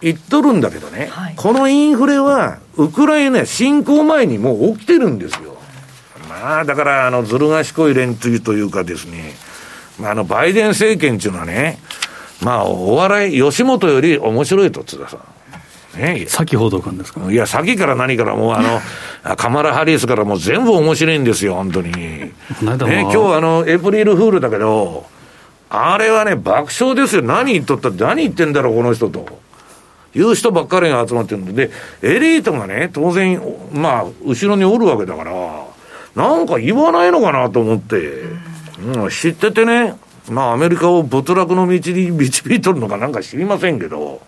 言っとるんだけどね、はい、このインフレはウクライナ侵攻前にもう起きてるんですよ。まあだからあのずる賢い連中というかですね、まあ、あのバイデン政権というのはね、まあお笑い吉本より面白いと津田さんね、先報道官ですか、ね、いや先から何からもうあのカマラ・ハリスからもう全部面白いんですよ本当に、ね、今日あのエプリルフールだけどあれはね爆笑ですよ。何言っとったって何言ってんだろうこの人という人ばっかりが集まってるので、エリートがね当然まあ後ろにおるわけだからなんか言わないのかなと思って、うん、知っててね、まあアメリカを没落の道に導いとるのかなんか知りませんけど、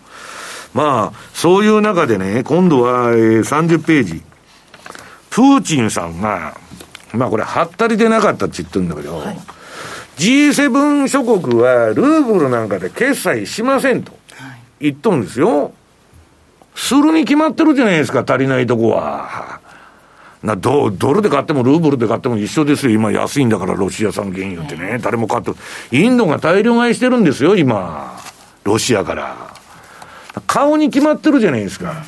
まあそういう中でね今度は、えー、さんじゅうページ、プーチンさんがまあこれはったりでなかったって言ってるんだけど、はい、ジーセブン 諸国はルーブルなんかで決済しませんと言っとるんですよ。するに決まってるじゃないですか、足りないとこはな、ドルで買ってもルーブルで買っても一緒ですよ。今安いんだからロシア産原油ってね、はい、誰も買って、インドが大量買いしてるんですよ今ロシアから。顔に決まってるじゃないですか。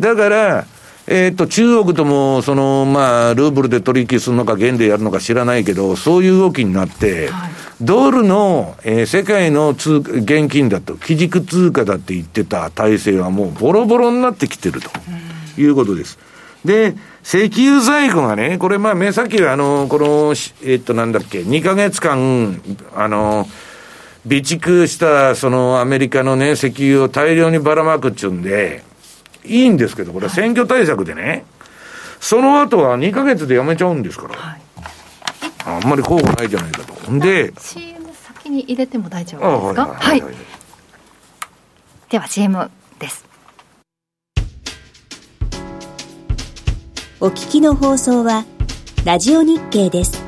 だから、えー、と中国ともその、まあ、ルーブルで取引するのか元でやるのか知らないけど、そういう動きになって、はい、ドルの、えー、世界の通現金だと基軸通貨だって言ってた体制はもうボロボロになってきてるということです。で石油在庫がね、これまあ目先はあのこのえっ、ー、となんだっけにかげつかんあの備蓄したそのアメリカのね石油を大量にばらまくっちゅうんでいいんですけど、これは選挙対策でね、はい、その後はにかげつでやめちゃうんですから、はい、あんまり効果ないじゃないかと。で シーエム 先に入れても大丈夫ですか。はい、はいはい、では シーエム です。お聞きの放送はラジオ日経です。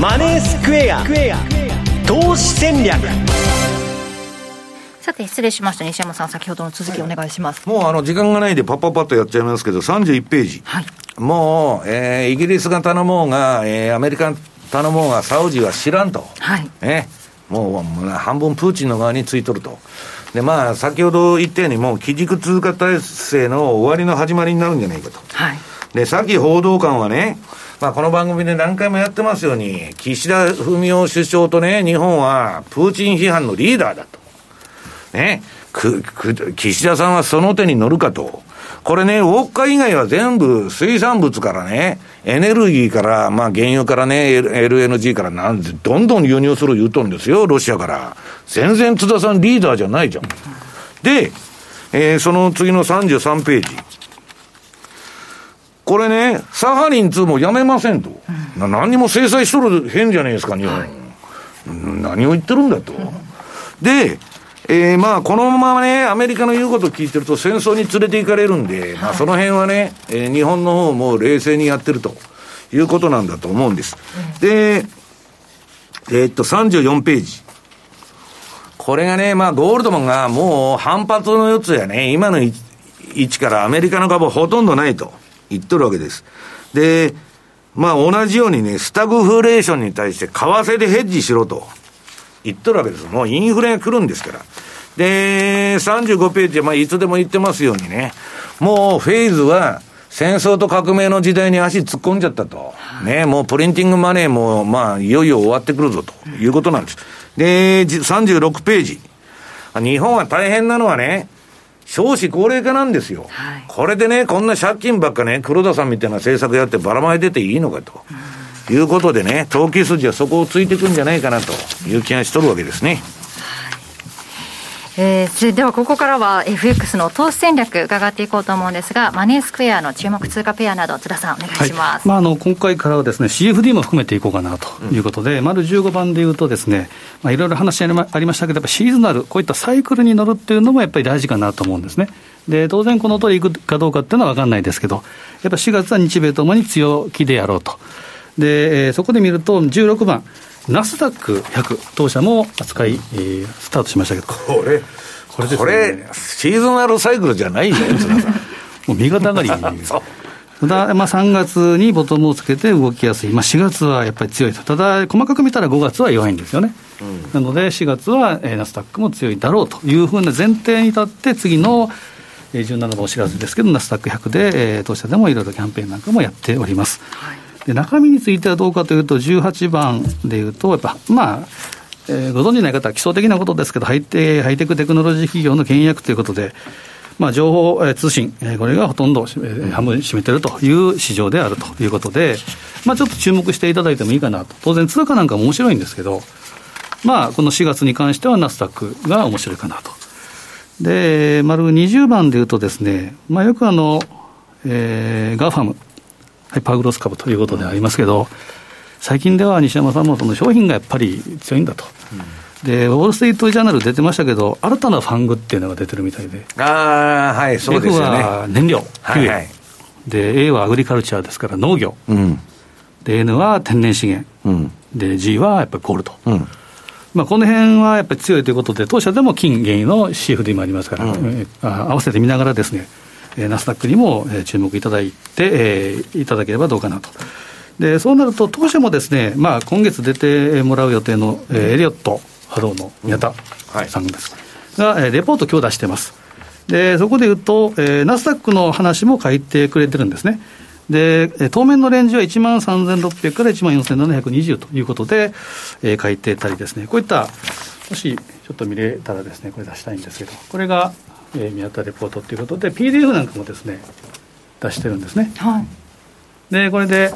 マネースクエア投資戦略。さて失礼しました、西山さん先ほどの続きお願いします。はい、もうあの時間がないでパッパッパッとやっちゃいますけど、さんじゅういちページ、はい、もう、えー、イギリスが頼もうが、えー、アメリカ頼もうがサウジは知らんと、はいね、もう半分プーチンの側についとると。で、まあ、先ほど言ったようにもう基軸通貨体制の終わりの始まりになるんじゃないかと、はい、でさっき報道官はね、まあ、この番組で何回もやってますように岸田文雄首相とね日本はプーチン批判のリーダーだと、ね、くく岸田さんはその手に乗るかと。これね、ウォッカ以外は全部水産物からね、エネルギーから、まあ原油からね、エルエヌジー からなんで、どんどん輸入する言うとんですよ、ロシアから。全然津田さんリーダーじゃないじゃん。で、えー、その次のさんじゅうさんページ。これね、サハリンツーもやめませんと。な何にも制裁しとる変じゃないですか、日本。はい、何を言ってるんだと。で、えー、まあこのままねアメリカの言うことを聞いてると戦争に連れていかれるんで、まあ、その辺はね、えー、日本の方も冷静にやってるということなんだと思うんです。で、えー、っとさんじゅうよんページ、これがね、まあゴールドマンがもう反発の四つやね、今の位置からアメリカの株はほとんどないと言っとるわけです。で、まあ同じようにねスタグフレーションに対して為替でヘッジしろと言っとるわけです。もうインフレが来るんですから。でさんじゅうごページは、まあ、いつでも言ってますようにね、もうフェーズは戦争と革命の時代に足突っ込んじゃったと、ね、もうプリンティングマネーも、まあ、いよいよ終わってくるぞということなんです。でさんじゅうろくページ、日本は大変なのはね少子高齢化なんですよ、はい、これでねこんな借金ばっかね黒田さんみたいな政策やってばらまいてていいのかと、うんいうことでね、投機筋はそこをついていくんじゃないかなという気がしとるわけですね。えー、ではここからは エフエックス の投資戦略伺っていこうと思うんですが、マネースクエアの注目通貨ペアなど津田さんお願いします。はい、まあ、あの今回からはですね シーエフディー も含めていこうかなということで、うん、丸じゅうごばんでいうとですね、まあ、いろいろ話ありましたけどやっぱシーズナルこういったサイクルに乗るっていうのもやっぱり大事かなと思うんですね。で当然この通りいくかどうかっていうのは分かんないですけどやっぱしがつは日米ともに強気でやろうと。でそこで見るとじゅうろくばんナスダックひゃく当社も扱い、えー、スタートしましたけどこれこれですね、これシーズナルサイクルじゃないよ津田さんもう右肩上がりただ、まあ、さんがつにボトムをつけて動きやすい、まあ、しがつはやっぱり強いと。ただ細かく見たらごがつは弱いんですよね、うん、なのでしがつは、えー、ナスダックも強いだろうというふうな前提に立って次のえー、じゅうななばんお知らせですけどナスダックひゃくで、えー、当社でもいろいろキャンペーンなんかもやっております。はい、で中身についてはどうかというとじゅうはちばんでいうとやっぱまあ、えー、ご存じない方は基礎的なことですけどハイテ、ハイテクテクノロジー企業の倹約ということで、まあ、情報、えー、通信、えー、これがほとんど、えー、半分占めてるという市場であるということで、まあ、ちょっと注目していただいてもいいかなと。当然通貨なんかも面白いんですけど、まあ、このしがつに関してはナスダックが面白いかなと。で丸にじゅうばんでいうとですね、まあ、よくあの、えー、ガーファムハイパーグロス株ということでありますけど、最近では西山さんもその商品がやっぱり強いんだと、うん、でウォールストリートジャーナル出てましたけど新たなファングっていうのが出てるみたいで、あ、はい、そうですよね。 F は燃料、はいはい、で A はアグリカルチャーですから農業、うん、で N は天然資源、うん、で G はやっぱりゴールド、うん、まあ、この辺はやっぱり強いということで当社でも金原油の シーエフディー もありますから、うん、あ合わせて見ながらですねナスダックにも注目いただいて、えー、いただければどうかなと。でそうなると当社もですね、まあ、今月出てもらう予定の、えー、エリオット波動の宮田さんです、うん、はい、がレポート今日出してます。でそこで言うと、えー、ナスダックの話も書いてくれてるんですね。で当面のレンジはいちまんさんぜんろっぴゃくから いちまんよんせんななひゃくにじゅう ということで、えー、書いてたりですね、こういったもしちょっと見れたらですねこれ出したいんですけど、これがえー、宮田レポートということで ピーディーエフ なんかもですね出してるんですね、はい、でこれで、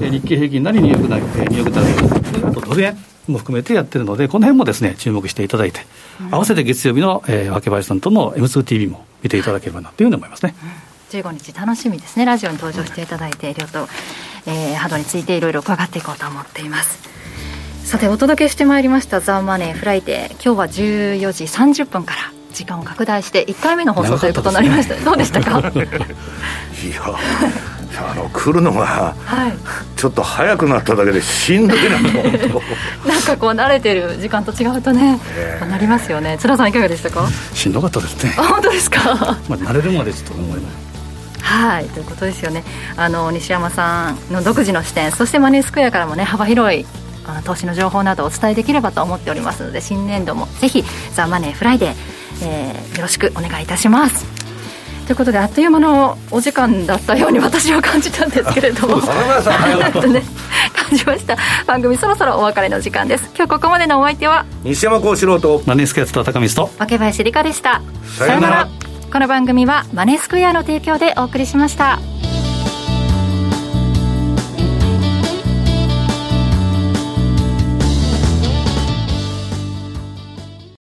えー、日経平均なりニューヨークなり、えー、ニューヨークダウなりあとドル円も含めてやってるのでこの辺もですね注目していただいて、うん、合わせて月曜日の、えー、わけばやさんとの エムツーティーブイ も見ていただければなというふうに思いますね、うん、じゅうごにち楽しみですね。ラジオに登場していただいていると、えー、波動についていろいろ伺っていこうと思っています。さてお届けしてまいりましたザ・マネーフライデー、今日はじゅうよじさんじゅっぷんから時間を拡大していっかいめの放送ということになりました。どうでしたか？いやあの来るのがちょっと早くなっただけでしんどいなとなんかこう慣れてる時間と違うとね、えー、なりますよね。津田さんいかがでしたか？しんどかったですね。あ、本当ですか？まあ、慣れるまでちょっと思います。はい、ということですよね。あの西山さんの独自の視点、そしてマネースクエアからもね幅広いあ投資の情報などをお伝えできればと思っておりますので、新年度もぜひザ・マネーフライデー、えー、よろしくお願いいたします。ということで、あっという間のお時間だったように私は感じたんですけれども、ね、感じました。番組そろそろお別れの時間です。今日ここまでのお相手は西山幸四郎とマネースクエアと高見と若林理香でした。さよなら。この番組はマネースクエアの提供でお送りしました。